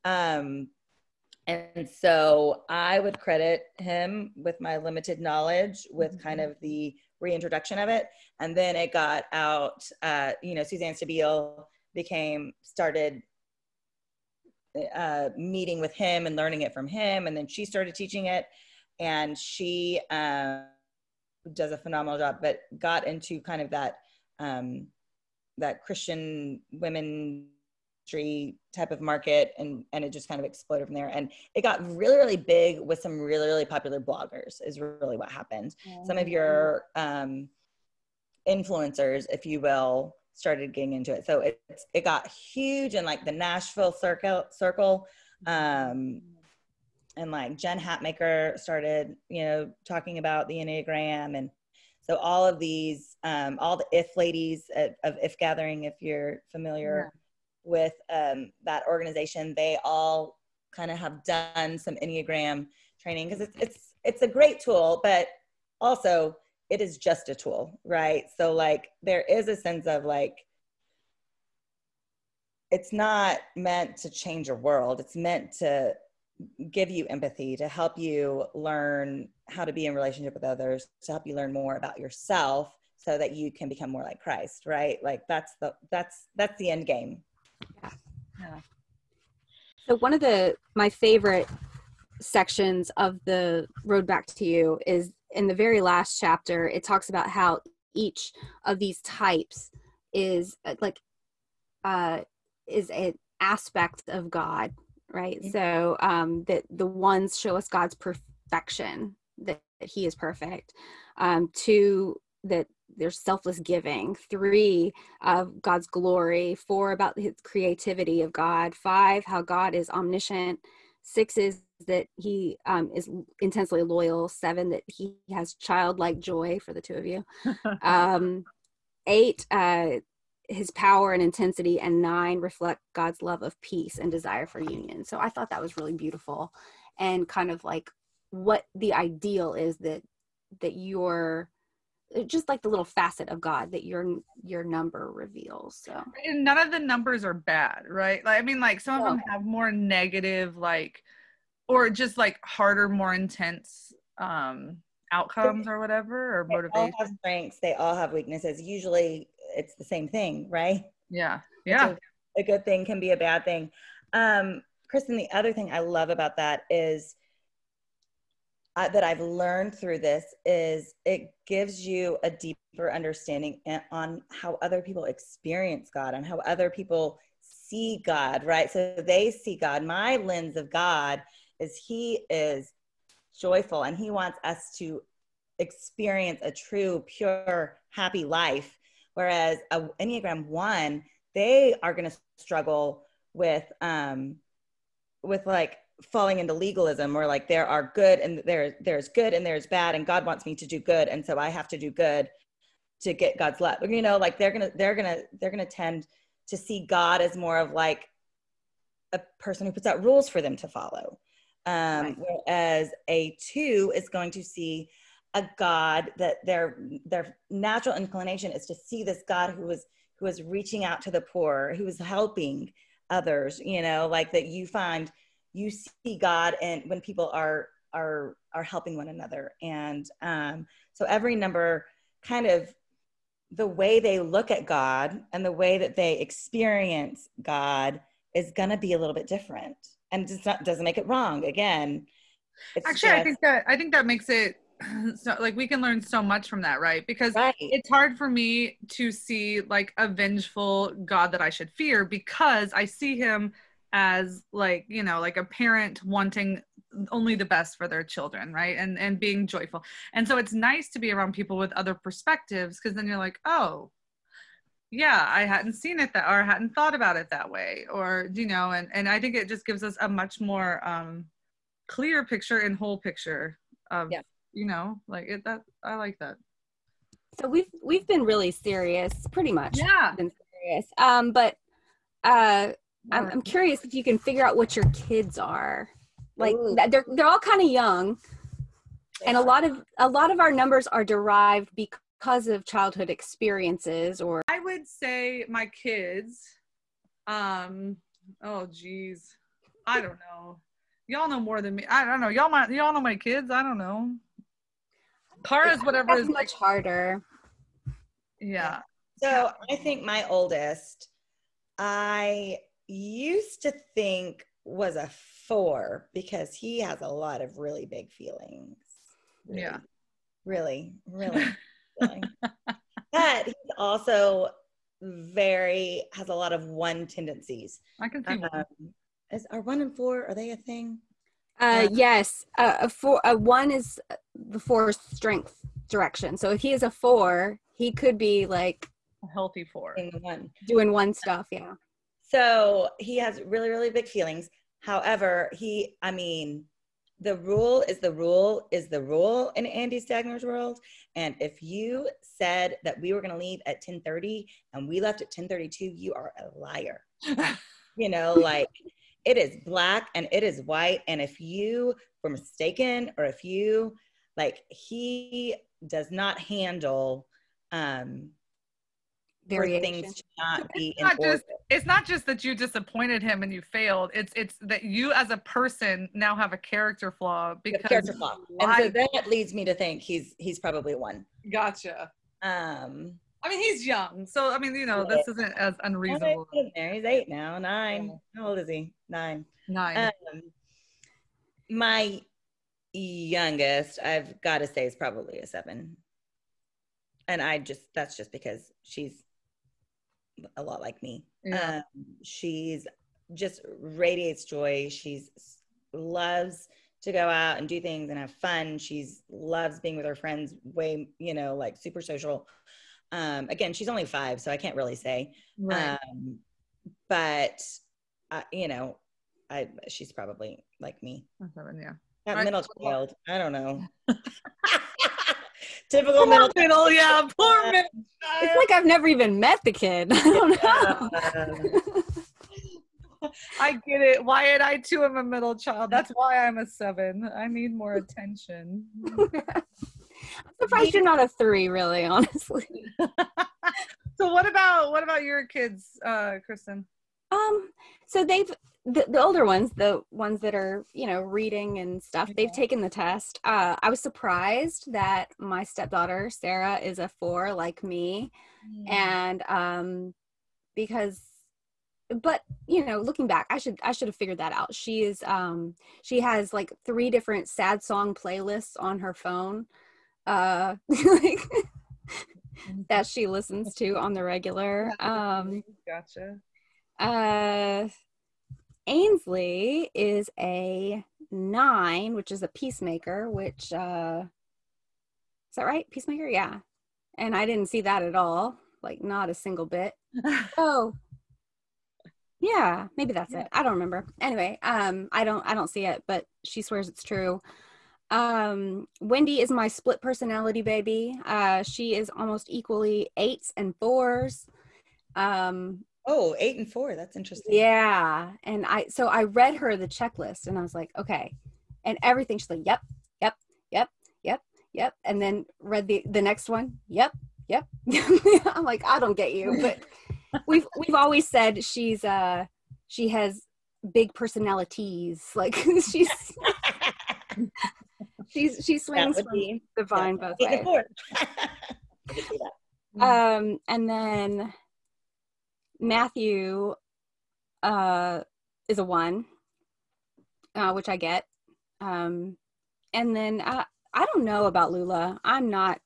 Um, and so I would credit him with my limited knowledge with mm-hmm. kind of the reintroduction of it. And then it got out, uh, you know, Suzanne Stabile became, started uh, meeting with him and learning it from him. And then she started teaching it, and she, um, does a phenomenal job, but got into kind of that, um, that Christian women type of market. And, and it just kind of exploded from there. And it got really, really big with some really, really popular bloggers is really what happened. Mm-hmm. Some of your, um, influencers, if you will, started getting into it. So it, it got huge in like the Nashville circle, circle. Um, and like Jen Hatmaker started, you know, talking about the Enneagram. And so all of these, um, all the I F ladies at, of I F Gathering, if you're familiar yeah. with um, that organization, they all kind of have done some Enneagram training, because it's, it's, it's a great tool, but also it is just a tool, right? So like, there is a sense of like, it's not meant to change your world. It's meant to give you empathy, to help you learn how to be in relationship with others, to help you learn more about yourself, so that you can become more like Christ, right? Like that's the, that's, that's the end game. Yeah. Yeah. So one of the, my favorite sections of the Road Back to You is in the very last chapter. It talks about how each of these types is like, uh, is an aspect of God, right? Mm-hmm. So um, that the ones show us God's perfection, that, that he is perfect. Um, two, that there's selfless giving. Three, of uh, God's glory. Four, about his creativity of God. Five, how God is omniscient. Six is that he um, is intensely loyal. Seven, that he has childlike joy for the two of you. Um, eight, uh, his power and intensity. And nine, reflect God's love of peace and desire for union. So I thought that was really beautiful, and kind of like what the ideal is, that that you're just like the little facet of God that your your number reveals. So and none of the numbers are bad, right? Like I mean, like some of them have more negative, like, or just like harder, more intense um outcomes or whatever, or motivation. They all have strengths, they all have weaknesses. Usually it's the same thing, right? Yeah. Yeah. A, a good thing can be a bad thing. Um, Kristen, the other thing I love about that is uh, that I've learned through this is it gives you a deeper understanding on how other people experience God and how other people see God, right? So they see God. My lens of God is he is joyful, and he wants us to experience a true, pure, happy life. Whereas a Enneagram one, they are going to struggle with, um, with like falling into legalism, or like there are good and there, there's good and there's bad, and God wants me to do good, and so I have to do good to get God's love. You know, like they're going to, they're going to, they're going to tend to see God as more of like a person who puts out rules for them to follow. Um, right. Whereas a two is going to see a God that their their natural inclination is to see this God who is who is reaching out to the poor, who is helping others, you know, like that you find you see God and when people are are are helping one another. And um, so every number, kind of the way they look at God and the way that they experience God is going to be a little bit different, and it's not, doesn't make it wrong. Again, it's actually just, I think that I think that makes it so, like, we can learn so much from that, right? Because right. It's hard for me to see like a vengeful God that I should fear, because I see him as like, you know, like a parent wanting only the best for their children, right? And and being joyful. And so it's nice to be around people with other perspectives, because then you're like, oh, yeah, I hadn't seen it that, or I hadn't thought about it that way, or, you know, and, and I think it just gives us a much more um, clear picture and whole picture of, yeah. You know, like it, that, I like that. So we've, we've been really serious, pretty much. Yeah. Been serious. Um, but uh, I'm, I'm curious if you can figure out what your kids are. Like they're, they're all kind of young, and a lot of, a lot of our numbers are derived because of childhood experiences, or. I would say my kids, um, oh geez, I don't know. Y'all know more than me. I don't know. Y'all might, y'all know my kids. I don't know. Cara's whatever is much harder. Yeah. So I think my oldest, I used to think was a four, because he has a lot of really big feelings. Really, yeah. Really, really. Feeling. But he's also very, has a lot of one tendencies. I can see um, one. Is, are one and four, are they a thing? Uh, yeah. Yes. Uh, a four, a one is the four's strength direction. So if he is a four, he could be like a healthy four. One. Doing one stuff, yeah. So he has really, really big feelings. However, he, I mean, the rule is the rule is the rule in Andy Stagner's world. And if you said that we were going to leave at ten thirty and we left at ten thirty-two, you are a liar. You know, like... It is black and it is white. And if you were mistaken, or if you like, he does not handle um, where things should not be. It's not, just, it's not just that you disappointed him and you failed. It's it's that you as a person now have a character flaw because character flaw. And so that leads me to think he's he's probably one. Gotcha. Um, I mean, he's young, so I mean, you know, this isn't as unreasonable. He's eight now, nine. How old is he? Nine. Nine. Um, my youngest, I've got to say, is probably a seven. And I just, that's just because she's a lot like me. Yeah. Um, she's just radiates joy. She's loves to go out and do things and have fun. She's loves being with her friends, way, you know, like super social. Um, again, she's only five, so I can't really say, right. um, but uh, you know, I, she's probably like me. Seven, yeah. That right. middle child. I don't know. Typical middle, middle, yeah, poor middle child. It's like I've never even met the kid. I don't know. I get it. Wyatt, I too am a middle child. That's why I'm a seven. I need more attention. I'm surprised you're not a three, really, honestly. So what about what about your kids, uh, Kristen? Um, so they've the, the older ones, the ones that are, you know, reading and stuff, they've taken the test. Uh, I was surprised that my stepdaughter, Sarah, is a four like me. Mm. And um, because But, you know, looking back, I should, I should have figured that out. She is, um, she has like three different sad song playlists on her phone, uh, like that she listens to on the regular. Um, gotcha. Uh, Ainsley is a nine, which is a peacemaker, which, uh, is that right? Peacemaker? Yeah. And I didn't see that at all. Like not a single bit. Oh. Yeah, maybe that's yeah. it. I don't remember. Anyway, um, I don't, I don't see it, but she swears it's true. Um, Wendy is my split personality baby. Uh, she is almost equally eights and fours. Um, oh, eight and four. That's interesting. Yeah. And I, so I read her the checklist and I was like, okay. And everything, she's like, yep, yep, yep, yep, yep. And then read the, the next one. Yep, yep. I'm like, I don't get you, but we've we've always said she's uh she has big personalities, like she's she's she swings from the vine both ways. Um and then Matthew uh is a one, uh which I get. Um and then I I don't know about Lula. I'm not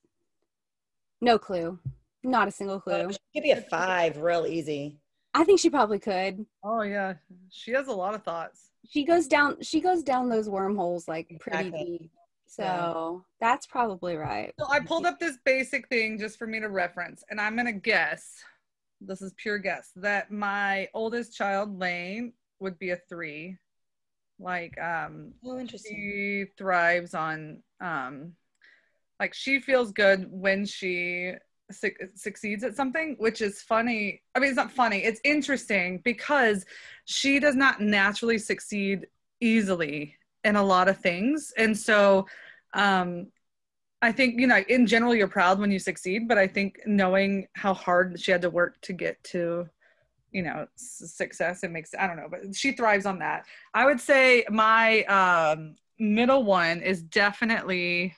no clue. Not a single clue. Uh, she could be a five real easy. I think she probably could. Oh yeah. She has a lot of thoughts. She goes down she goes down those wormholes like pretty exactly. deep. So yeah. That's probably right. So I pulled up this basic thing just for me to reference, and I'm gonna guess, this is pure guess, that my oldest child, Lane, would be a three. Like um oh, interesting. She thrives on um like she feels good when she succeeds at something, which is funny. I mean, it's not funny. It's interesting because she does not naturally succeed easily in a lot of things. And so um, I think, you know, in general, you're proud when you succeed, but I think knowing how hard she had to work to get to, you know, success, it makes, I don't know, but she thrives on that. I would say my um, middle one is definitely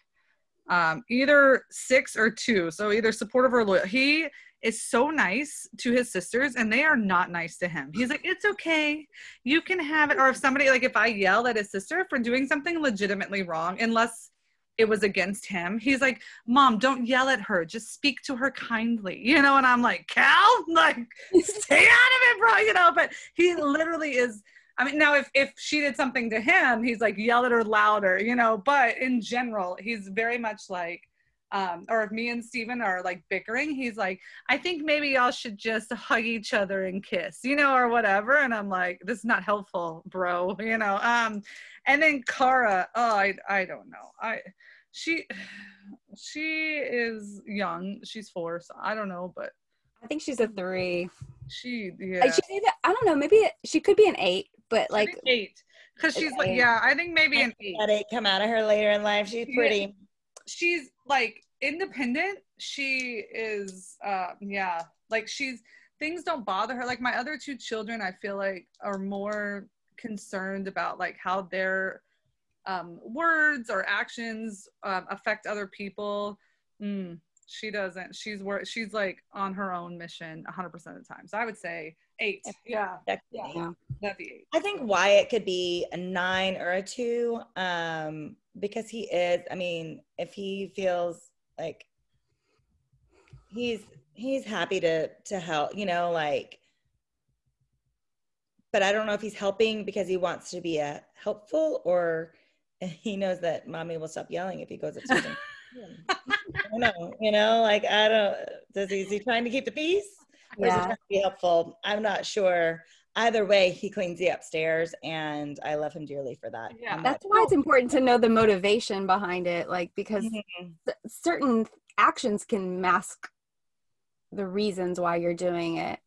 Um, either six or two. So either supportive or loyal. He is so nice to his sisters and they are not nice to him. He's like, it's okay. You can have it. Or if somebody, like if I yell at his sister for doing something legitimately wrong, unless it was against him, he's like, Mom, don't yell at her. Just speak to her kindly. You know? And I'm like, Cal, like stay out of it, bro. You know, but he literally is. I mean, now if, if she did something to him, he's like, yell at her louder, you know, but in general, he's very much like, um, or if me and Steven are like bickering, he's like, I think maybe y'all should just hug each other and kiss, you know, or whatever. And I'm like, this is not helpful, bro, you know? Um, and then Cara, oh, I, I don't know. I, she, she is young. She's four, so I don't know, but I think she's a three. She, yeah. She's either, I don't know, maybe she could be an eight. But like an eight, because she's like, yeah, I think maybe an eight. That eight come out of her later in life. She's pretty. She's like independent. She is, uh, yeah, like she's things don't bother her. Like my other two children, I feel like are more concerned about like how their um, words or actions um, affect other people. Mm. She doesn't. She's wor- She's like on her own mission one hundred percent of the time. So I would say eight. Yeah. That'd be yeah. Eight. eight. I think Wyatt could be a nine or a two um, because he is, I mean, if he feels like he's, he's happy to, to help, you know, like, but I don't know if he's helping because he wants to be a helpful or he knows that mommy will stop yelling if he goes up to him. I don't know, you know, like, I don't, does he, is he trying to keep the peace? Or yeah. is he trying to be helpful? I'm not sure. Either way, he cleans the upstairs and I love him dearly for that. Yeah. That's why it's important to know the motivation behind it, like, because mm-hmm. th- certain actions can mask the reasons why you're doing it.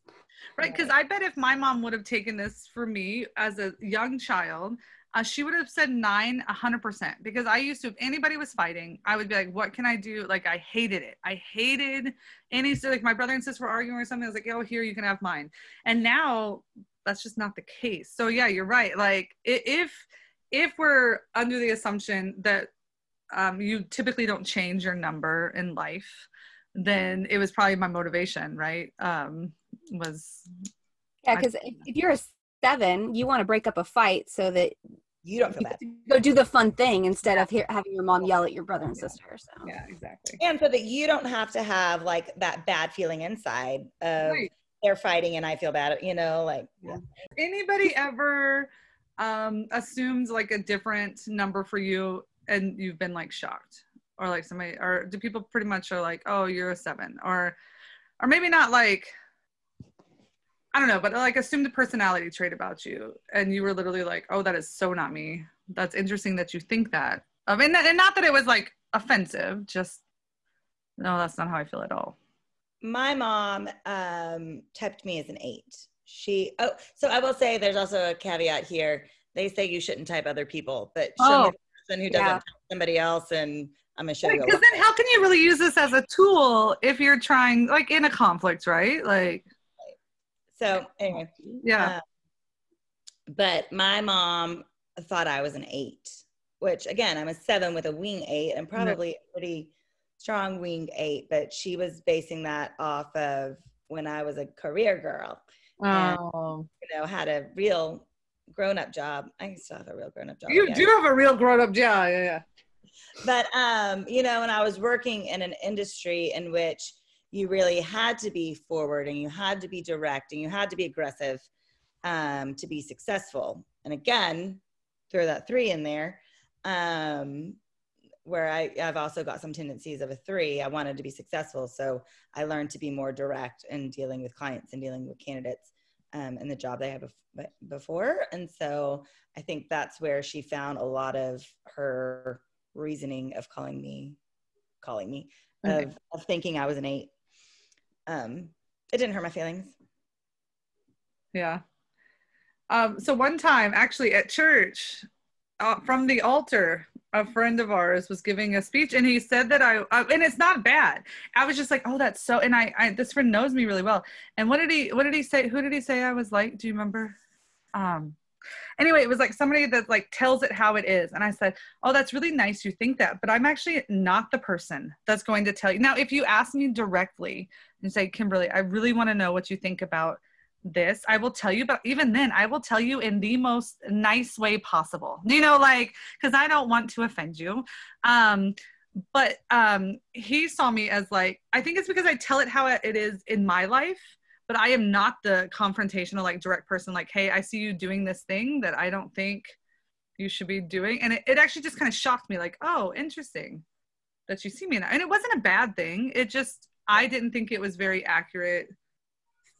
Right, because I bet if my mom would have taken this for me as a young child, uh, she would have said nine one hundred percent. Because I used to, if anybody was fighting, I would be like, what can I do? Like, I hated it. I hated any, so like my brother and sister were arguing or something. I was like, oh, here, you can have mine. And now that's just not the case. So yeah, you're right. Like if, if we're under the assumption that um, you typically don't change your number in life, then it was probably my motivation, right? Um, was yeah, because if, if you're a seven, you want to break up a fight so that you don't feel bad. Go do the fun thing instead of here, having your mom yell at your brother and yeah. sister. So yeah, exactly. And so that you don't have to have like that bad feeling inside of right. they're fighting and I feel bad. You know, like yeah. Yeah. Anybody ever um, assumes like a different number for you and you've been like shocked? Or like somebody, or do people pretty much are like, oh, you're a seven, or, or maybe not like, I don't know, but like assume the personality trait about you. And you were literally like, oh, that is so not me. That's interesting that you think that. I mean, and not that it was like offensive, just no, that's not how I feel at all. My mom um, typed me as an eight. She, oh, so I will say there's also a caveat here. They say you shouldn't type other people, but show me the person who doesn't yeah. type somebody else and I'm going to show you. Because then how can you really use this as a tool if you're trying, like in a conflict, right? Like. So anyway. Yeah. Uh, but my mom thought I was an eight, which again, I'm a seven with a wing eight and probably mm-hmm. a pretty strong wing eight, but she was basing that off of when I was a career girl. Oh. And, you know, had a real grown-up job. I still have a real grown-up job. You yeah. do have a real grown-up job. Yeah, yeah, yeah. But, um, you know, and I was working in an industry in which you really had to be forward and you had to be direct and you had to be aggressive um, to be successful. And again, throw that three in there, um, where I, I've also got some tendencies of a three. I wanted to be successful. So I learned to be more direct in dealing with clients and dealing with candidates um, in the job they had bef- before. And so I think that's where she found a lot of her reasoning of calling me, calling me, okay. of, of thinking I was an eight. Um, it didn't hurt my feelings. Yeah. Um, so one time, actually at church, uh, from the altar, a friend of ours was giving a speech and he said that I, uh, and it's not bad. I was just like, oh, that's so, and I, I, this friend knows me really well. And what did he, what did he say? Who did he say I was like? Do you remember? Um, Anyway, it was like somebody that like tells it how it is. And I said, oh, that's really nice you think that, but I'm actually not the person that's going to tell you. Now, if you ask me directly and say, Kimberly, I really want to know what you think about this, I will tell you, but even then I will tell you in the most nice way possible, you know, like, cause I don't want to offend you. Um, but um, he saw me as like, I think it's because I tell it how it is in my life. But I am not the confrontational, like direct person, like, hey, I see you doing this thing that I don't think you should be doing. And it, it actually just kind of shocked me like, oh, interesting that you see me. And it wasn't a bad thing. It just, I didn't think it was very accurate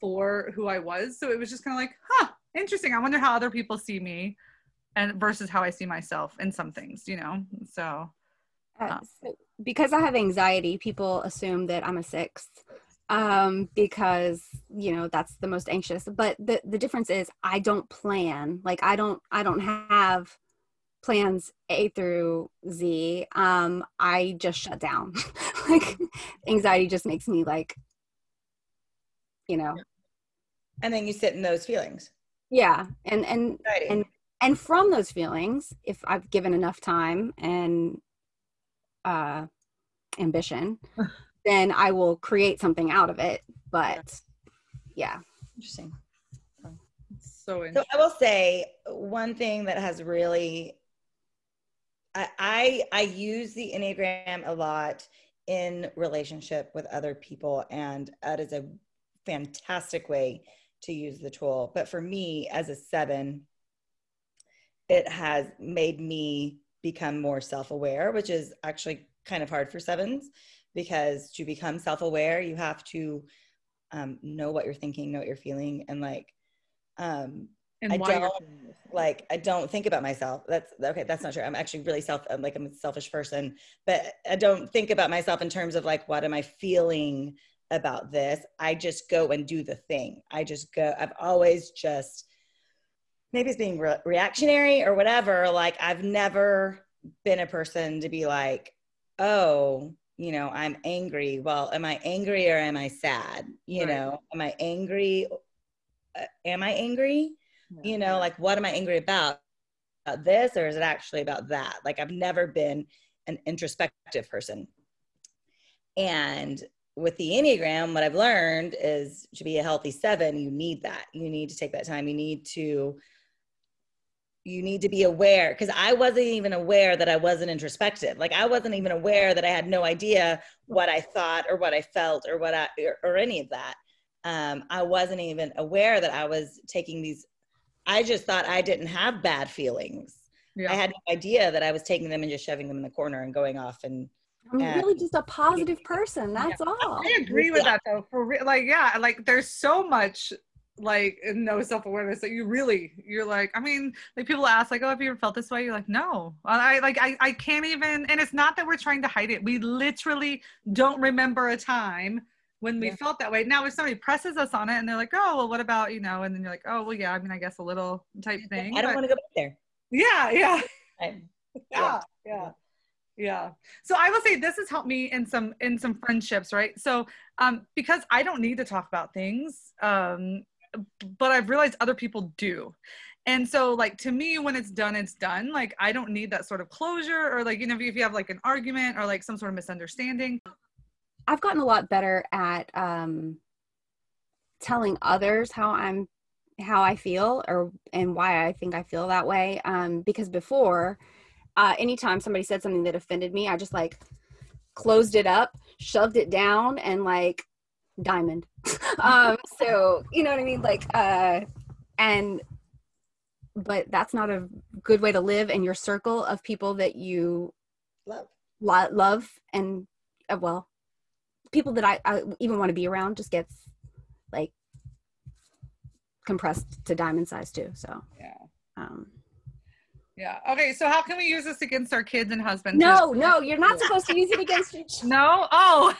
for who I was. So it was just kind of like, huh, interesting. I wonder how other people see me and versus how I see myself in some things, you know, so. Uh, so because I have anxiety, people assume that I'm a six. Um, because, you know, that's the most anxious, but the, the difference is I don't plan. Like I don't, I don't have plans A through Z. Um, I just shut down. Like anxiety just makes me like, you know. And then you sit in those feelings. Yeah. And, and, anxiety. and, and from those feelings, if I've given enough time and, uh, ambition, then I will create something out of it. But yeah. Interesting. So, interesting. So I will say one thing that has really, I, I, I use the Enneagram a lot in relationship with other people, and that is a fantastic way to use the tool. But for me as a seven, it has made me become more self-aware, which is actually kind of hard for sevens, because to become self-aware, you have to um, know what you're thinking, know what you're feeling. And like, um, and I don't like, I don't think about myself. That's okay. That's not true. I'm actually really self, I'm like, I'm a selfish person, but I don't think about myself in terms of like, what am I feeling about this? I just go and do the thing. I just go, I've always just, maybe it's being re- reactionary or whatever. Like, I've never been a person to be like, oh, you know, I'm angry. Well, am I angry or am I sad? You right. know, am I angry? Uh, am I angry? Right. You know, like, what am I angry about? About this, or is it actually about that? Like, I've never been an introspective person. And with the Enneagram, what I've learned is to be a healthy seven, you need that. You need to take that time. You need to, you need to be aware. Cause I wasn't even aware that I wasn't introspective. Like, I wasn't even aware that I had no idea what I thought or what I felt or what I, or, or any of that. Um, I wasn't even aware that I was taking these. I just thought I didn't have bad feelings. Yeah. I had no idea that I was taking them and just shoving them in the corner and going off and, I'm yeah. really just a positive person. That's yeah. all. I agree with yeah. that though. For real, like, yeah, like there's so much like no self-awareness that you really, you're like, I mean, like people ask like, oh, have you ever felt this way? You're like, no, I like, I, I can't even, and it's not that we're trying to hide it. We literally don't remember a time when we yeah. felt that way. Now, if somebody presses us on it and they're like, oh, well, what about, you know, and then you're like, oh, well, yeah, I mean, I guess a little type thing. I don't want to go back there. Yeah. Yeah. I'm, yeah. Yeah. yeah. Yeah. So I will say this has helped me in some, in some friendships, right? So, um, because I don't need to talk about things, um, but I've realized other people do. And so like, to me, when it's done, it's done. Like, I don't need that sort of closure or like, you know, if you have like an argument or like some sort of misunderstanding. I've gotten a lot better at, um, telling others how I'm, how I feel or, and why I think I feel that way. Um, because before, Uh, anytime somebody said something that offended me, I just like closed it up, shoved it down, and like diamond. um, so you know what I mean? Like, uh, and, but that's not a good way to live in your circle of people that you love, lo- love and uh, well, people that I, I even want to be around just gets like compressed to diamond size too. So, yeah. Um, Yeah. Okay. So how can we use this against our kids and husbands? No, no, you're not supposed to use it against your children. No. Oh,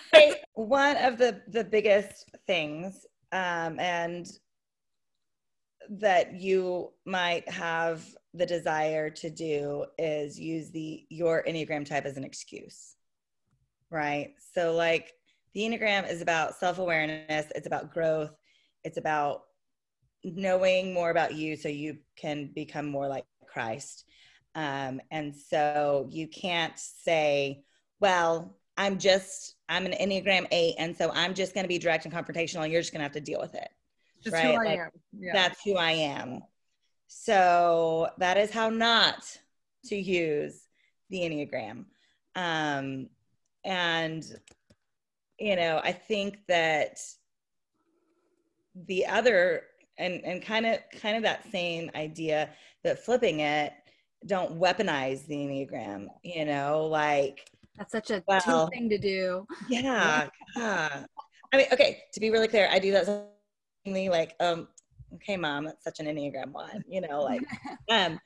one of the, the biggest things, um, and that you might have the desire to do is use the, your Enneagram type as an excuse, right? So like the Enneagram is about self-awareness. It's about growth. It's about knowing more about you so you can become more like Christ. Um, and so you can't say, well, I'm just, I'm an Enneagram eight. And so I'm just going to be direct and confrontational and you're just going to have to deal with it. Just right? Who I like, am. Yeah. That's who I am. So that is how not to use the Enneagram. Um, and, you know, I think that the other And and kind of kind of that same idea that flipping it, don't weaponize the Enneagram, you know, like. That's such a well, tough thing to do. Yeah, yeah. I mean, okay, to be really clear, I do that like, um, okay, mom, that's such an Enneagram one, you know, like. um,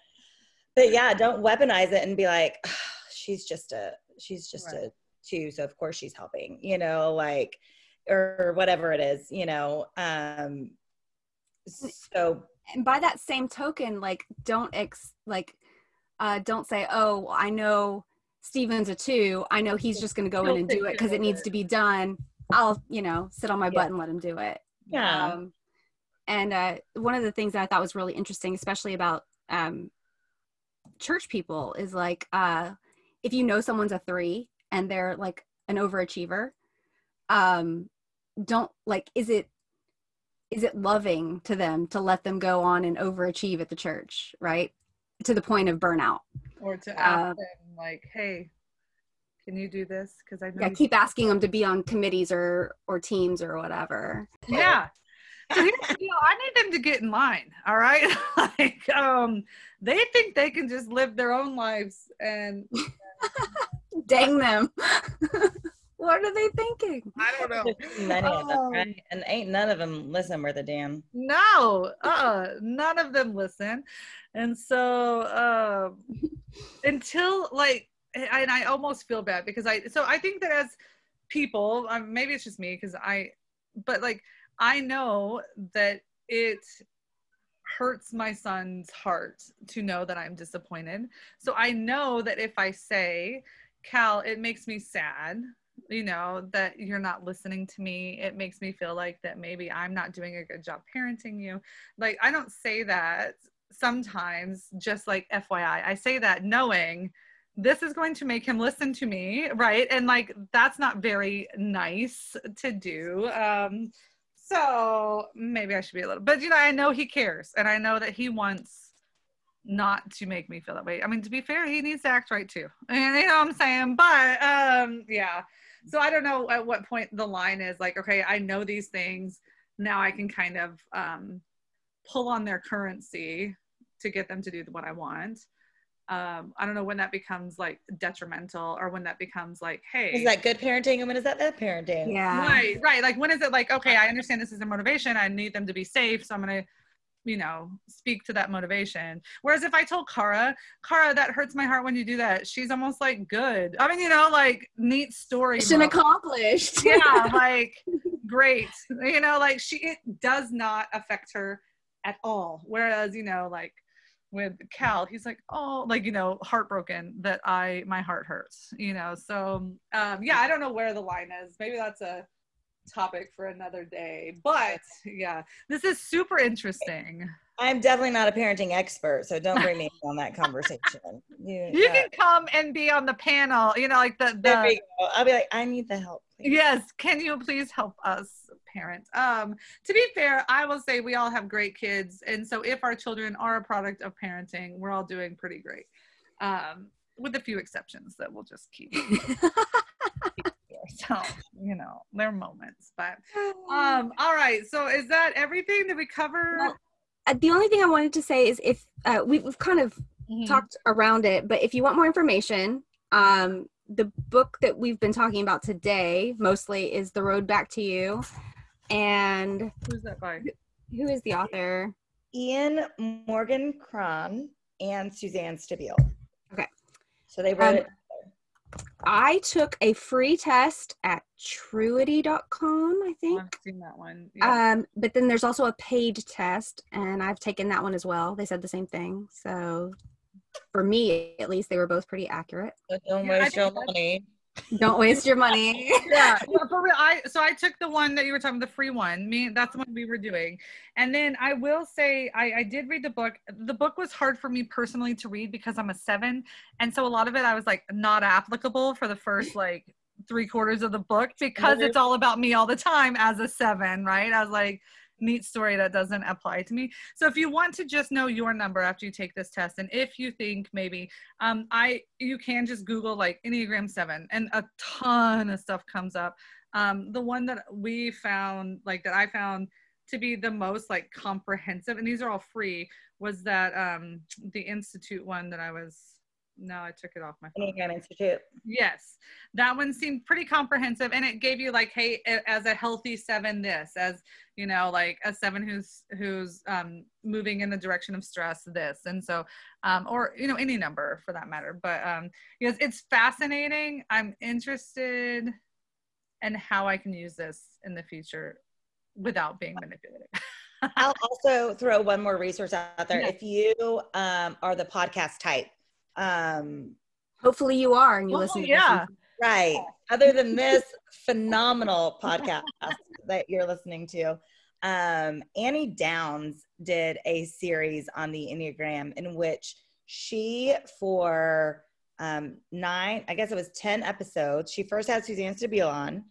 But yeah, don't weaponize it and be like, oh, she's just a, she's just right. a two, so of course she's helping, you know, like, or whatever it is, you know. Um. So, and by that same token, like, don't ex like, uh, don't say, oh, I know Steven's a two. I know he's just going to go in and do it because it needs to be done. I'll, you know, sit on my butt and let him do it. Yeah. Um, and uh, one of the things that I thought was really interesting, especially about um, church people, is like, uh, if you know someone's a three and they're like an overachiever, um, don't like, is it, is it loving to them to let them go on and overachieve at the church, right? To the point of burnout. Or to ask uh, them like, hey, can you do this? Cause I know yeah, keep asking them to be on committees or, or teams or whatever. Yeah. So here's the deal. I need them to get in line. All right. Like, um, they think they can just live their own lives and dang them. What are they thinking? I don't know. Many um, of them, right? And ain't none of them listen worth a damn. No, uh, none of them listen. And so uh, until like, and I almost feel bad because I, so I think that as people, um, maybe it's just me because I, but like, I know that it hurts my son's heart to know that I'm disappointed. So I know that if I say, Cal, it makes me sad, you know, that you're not listening to me. It makes me feel like that maybe I'm not doing a good job parenting you. Like, I don't say that sometimes, just like F Y I. I say that knowing this is going to make him listen to me, right? And like, that's not very nice to do. Um, so maybe I should be a little, but you know, I know he cares and I know that he wants not to make me feel that way. I mean, to be fair, he needs to act right too. And you know what I'm saying? But um, yeah. So I don't know at what point the line is like, okay, I know these things. Now I can kind of um, pull on their currency to get them to do what I want. Um, I don't know when that becomes like detrimental or when that becomes like, hey, is that good parenting? And when is that bad parenting? Yeah. Right. Right. Like, when is it like, okay, I understand this is their motivation. I need them to be safe. So I'm going to, you know, speak to that motivation. Whereas if I told Cara, Cara, that hurts my heart when you do that, she's almost like, good. I mean, you know, like, neat story. Mission accomplished. Yeah. Like, great. You know, like she, it does not affect her at all. Whereas, you know, like, with Cal, he's like, oh, like, you know, heartbroken that I, my heart hurts, you know? So, um, yeah, I don't know where the line is. Maybe that's a topic for another day, but yeah, this is super interesting. I'm definitely not a parenting expert, so don't bring me on that conversation. You, you uh, can come and be on the panel, you know, like the, the there we go. I'll be like, I need the help. Please. Yes. Can you please help us parent? Um, to be fair, I will say we all have great kids. And so if our children are a product of parenting, we're all doing pretty great. Um, with a few exceptions that we'll just keep. So, you know, their moments, but, um, all right. So is that everything that we cover? Well, uh, the only thing I wanted to say is if, uh, we've, we've kind of mm-hmm. talked around it, but if you want more information, um, the book that we've been talking about today mostly is The Road Back to You. And who's that by? Who, who is the author? Ian Morgan Cron and Suzanne Stabile. Okay. So they wrote um, it. I took a free test at truity dot com, I think. I've seen that one. Yeah. Um, but then there's also a paid test, and I've taken that one as well. They said the same thing. So for me, at least, they were both pretty accurate. But don't waste yeah, your money. Don't waste your money. Yeah. Well, for real, I, so I took the one that you were talking about, the free one. Me, that's the one we were doing. And then I will say I, I did read the book. The book was hard for me personally to read because I'm a seven. And so a lot of it I was like not applicable for the first like three quarters of the book because it's all about me all the time as a seven, right? I was like, neat story that doesn't apply to me. So if you want to just know your number after you take this test, and if you think maybe um, I, you can just Google like Enneagram seven and a ton of stuff comes up. Um, the one that we found, like that I found to be the most like comprehensive, and these are all free, was that um, the Institute one that I was, no, I took it off my phone. Enneagram Institute. Yes. That one seemed pretty comprehensive, and it gave you like, hey, as a healthy seven, this, as, you know, like a seven who's, who's um, moving in the direction of stress, this. And so, um, or, you know, any number for that matter, but um, yes, it's fascinating. I'm interested in how I can use this in the future without being manipulated. I'll also throw one more resource out there. Yeah. If you um, are the podcast type, um hopefully you are and you oh, listen yeah to right other than this phenomenal podcast that you're listening to, um Annie Downs did a series on the Enneagram in which she for um nine I guess it was ten episodes, she first had Suzanne Stabile on,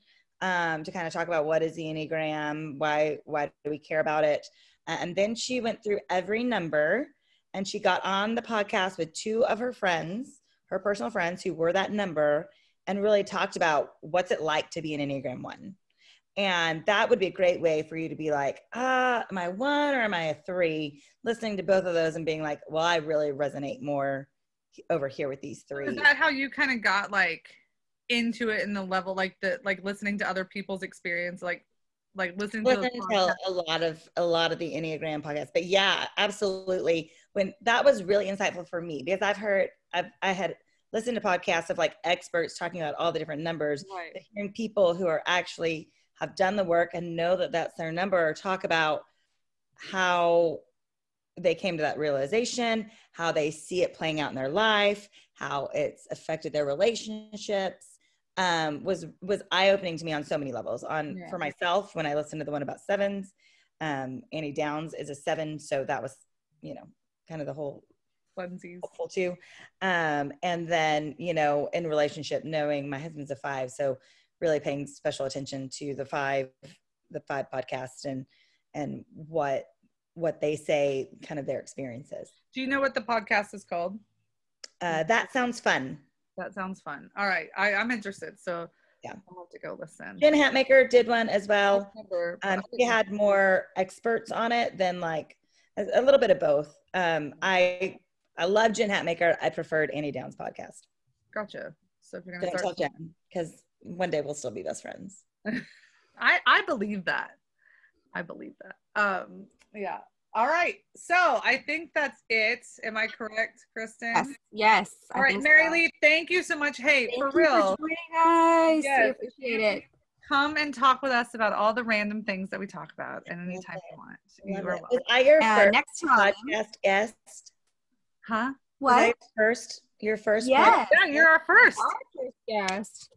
um, to kind of talk about what is the Enneagram, why, why do we care about it? Uh, and then she went through every number, and she got on the podcast with two of her friends, her personal friends who were that number, and really talked about what's it like to be an Enneagram one. And that would be a great way for you to be like, ah, am I one or am I a three? Listening to both of those and being like, well, I really resonate more over here with these three. Is that how you kind of got like into it in the level, like the, like listening to other people's experience, like, like listening to the a lot of, a lot of the Enneagram podcasts, but yeah, absolutely. When that was really insightful for me, because I've heard, I've, I had listened to podcasts of like experts talking about all the different numbers, right. But hearing people who are actually have done the work and know that that's their number, or talk about how they came to that realization, how they see it playing out in their life, how it's affected their relationships, um, was, was eye-opening to me on so many levels. On yeah. For myself, when I listened to the one about sevens, um, Annie Downs is a seven. So that was, you know, kind of the whole helpful too. Um, and then, you know, in relationship, knowing my husband's a five. So really paying special attention to the five, the five podcast and, and what, what they say, kind of their experiences. Do you know what the podcast is called? Uh, that sounds fun. That sounds fun. All right. I, I'm interested. So yeah, I'll have to go listen. Jen Hatmaker did one as well. Never, um, she had more experts on it than like a, a little bit of both. Um, I, I love Jen Hatmaker. I preferred Annie Downs' podcast. Gotcha. So if you're going to start tell Jen, because one day we'll still be best friends. I, I believe that. I believe that. Um, yeah. All right. So I think that's it. Am I correct, Kristen? Yes. yes All right, Mary so. Lee, thank you so much. Hey, thank for you real. For joining us. Yes. We appreciate it. Come and talk with us about all the random things that we talk about and anytime you want. You are welcome. I your uh, first next time. Podcast guest? Huh? What? I first, your first? Yes. Yeah, you're our first. Our first guest.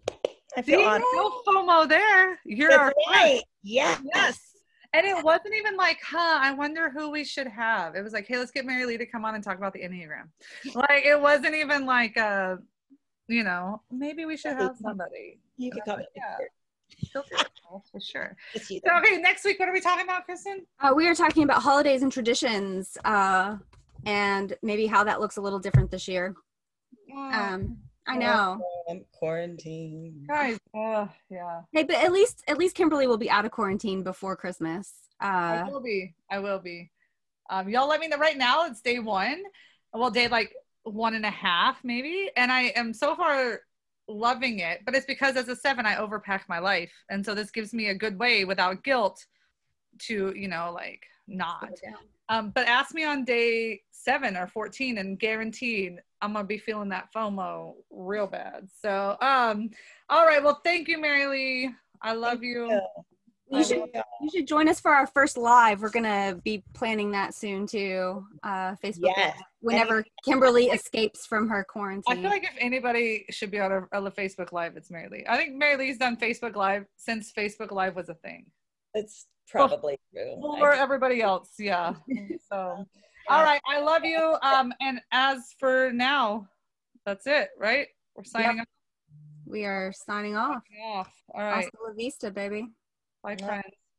I feel See, no FOMO there. You're that's our right. Yes. Yes. And it wasn't even like, huh, I wonder who we should have. It was like, hey, let's get Mary Lee to come on and talk about the Enneagram. Like, it wasn't even like, uh, you know, maybe we should have somebody. You can come. Yeah. For sure. So, okay, next week, what are we talking about, Kristen? Uh, we are talking about holidays and traditions uh, and maybe how that looks a little different this year. Yeah. Um, I know. I'm quarantined. Guys, oh, yeah. Hey, but at least at least Kimberly will be out of quarantine before Christmas. Uh, I will be. I will be. Um, y'all let me know right now. It's day one. Well, day like one and a half maybe. And I am so far loving it. But it's because as a seven, I overpack my life. And so this gives me a good way without guilt to, you know, like not. Um, but ask me on day seven or fourteen and guaranteed I'm going to be feeling that FOMO real bad. So, um, all right. Well, thank you, Mary Lee. I love you. you. You should, you should join us for our first live. We're going to be planning that soon too. Uh, Facebook. Yes. Whenever Kimberly escapes from her quarantine. I feel like if anybody should be on a, a Facebook live, it's Mary Lee. I think Mary Lee's done Facebook live since Facebook live was a thing. It's probably true. For everybody else. Yeah. So. All right. I love you. Um, and as for now, that's it, right? We're signing yep. off. We are signing off. Signing off. All right. Hasta la vista, baby. Bye, friends.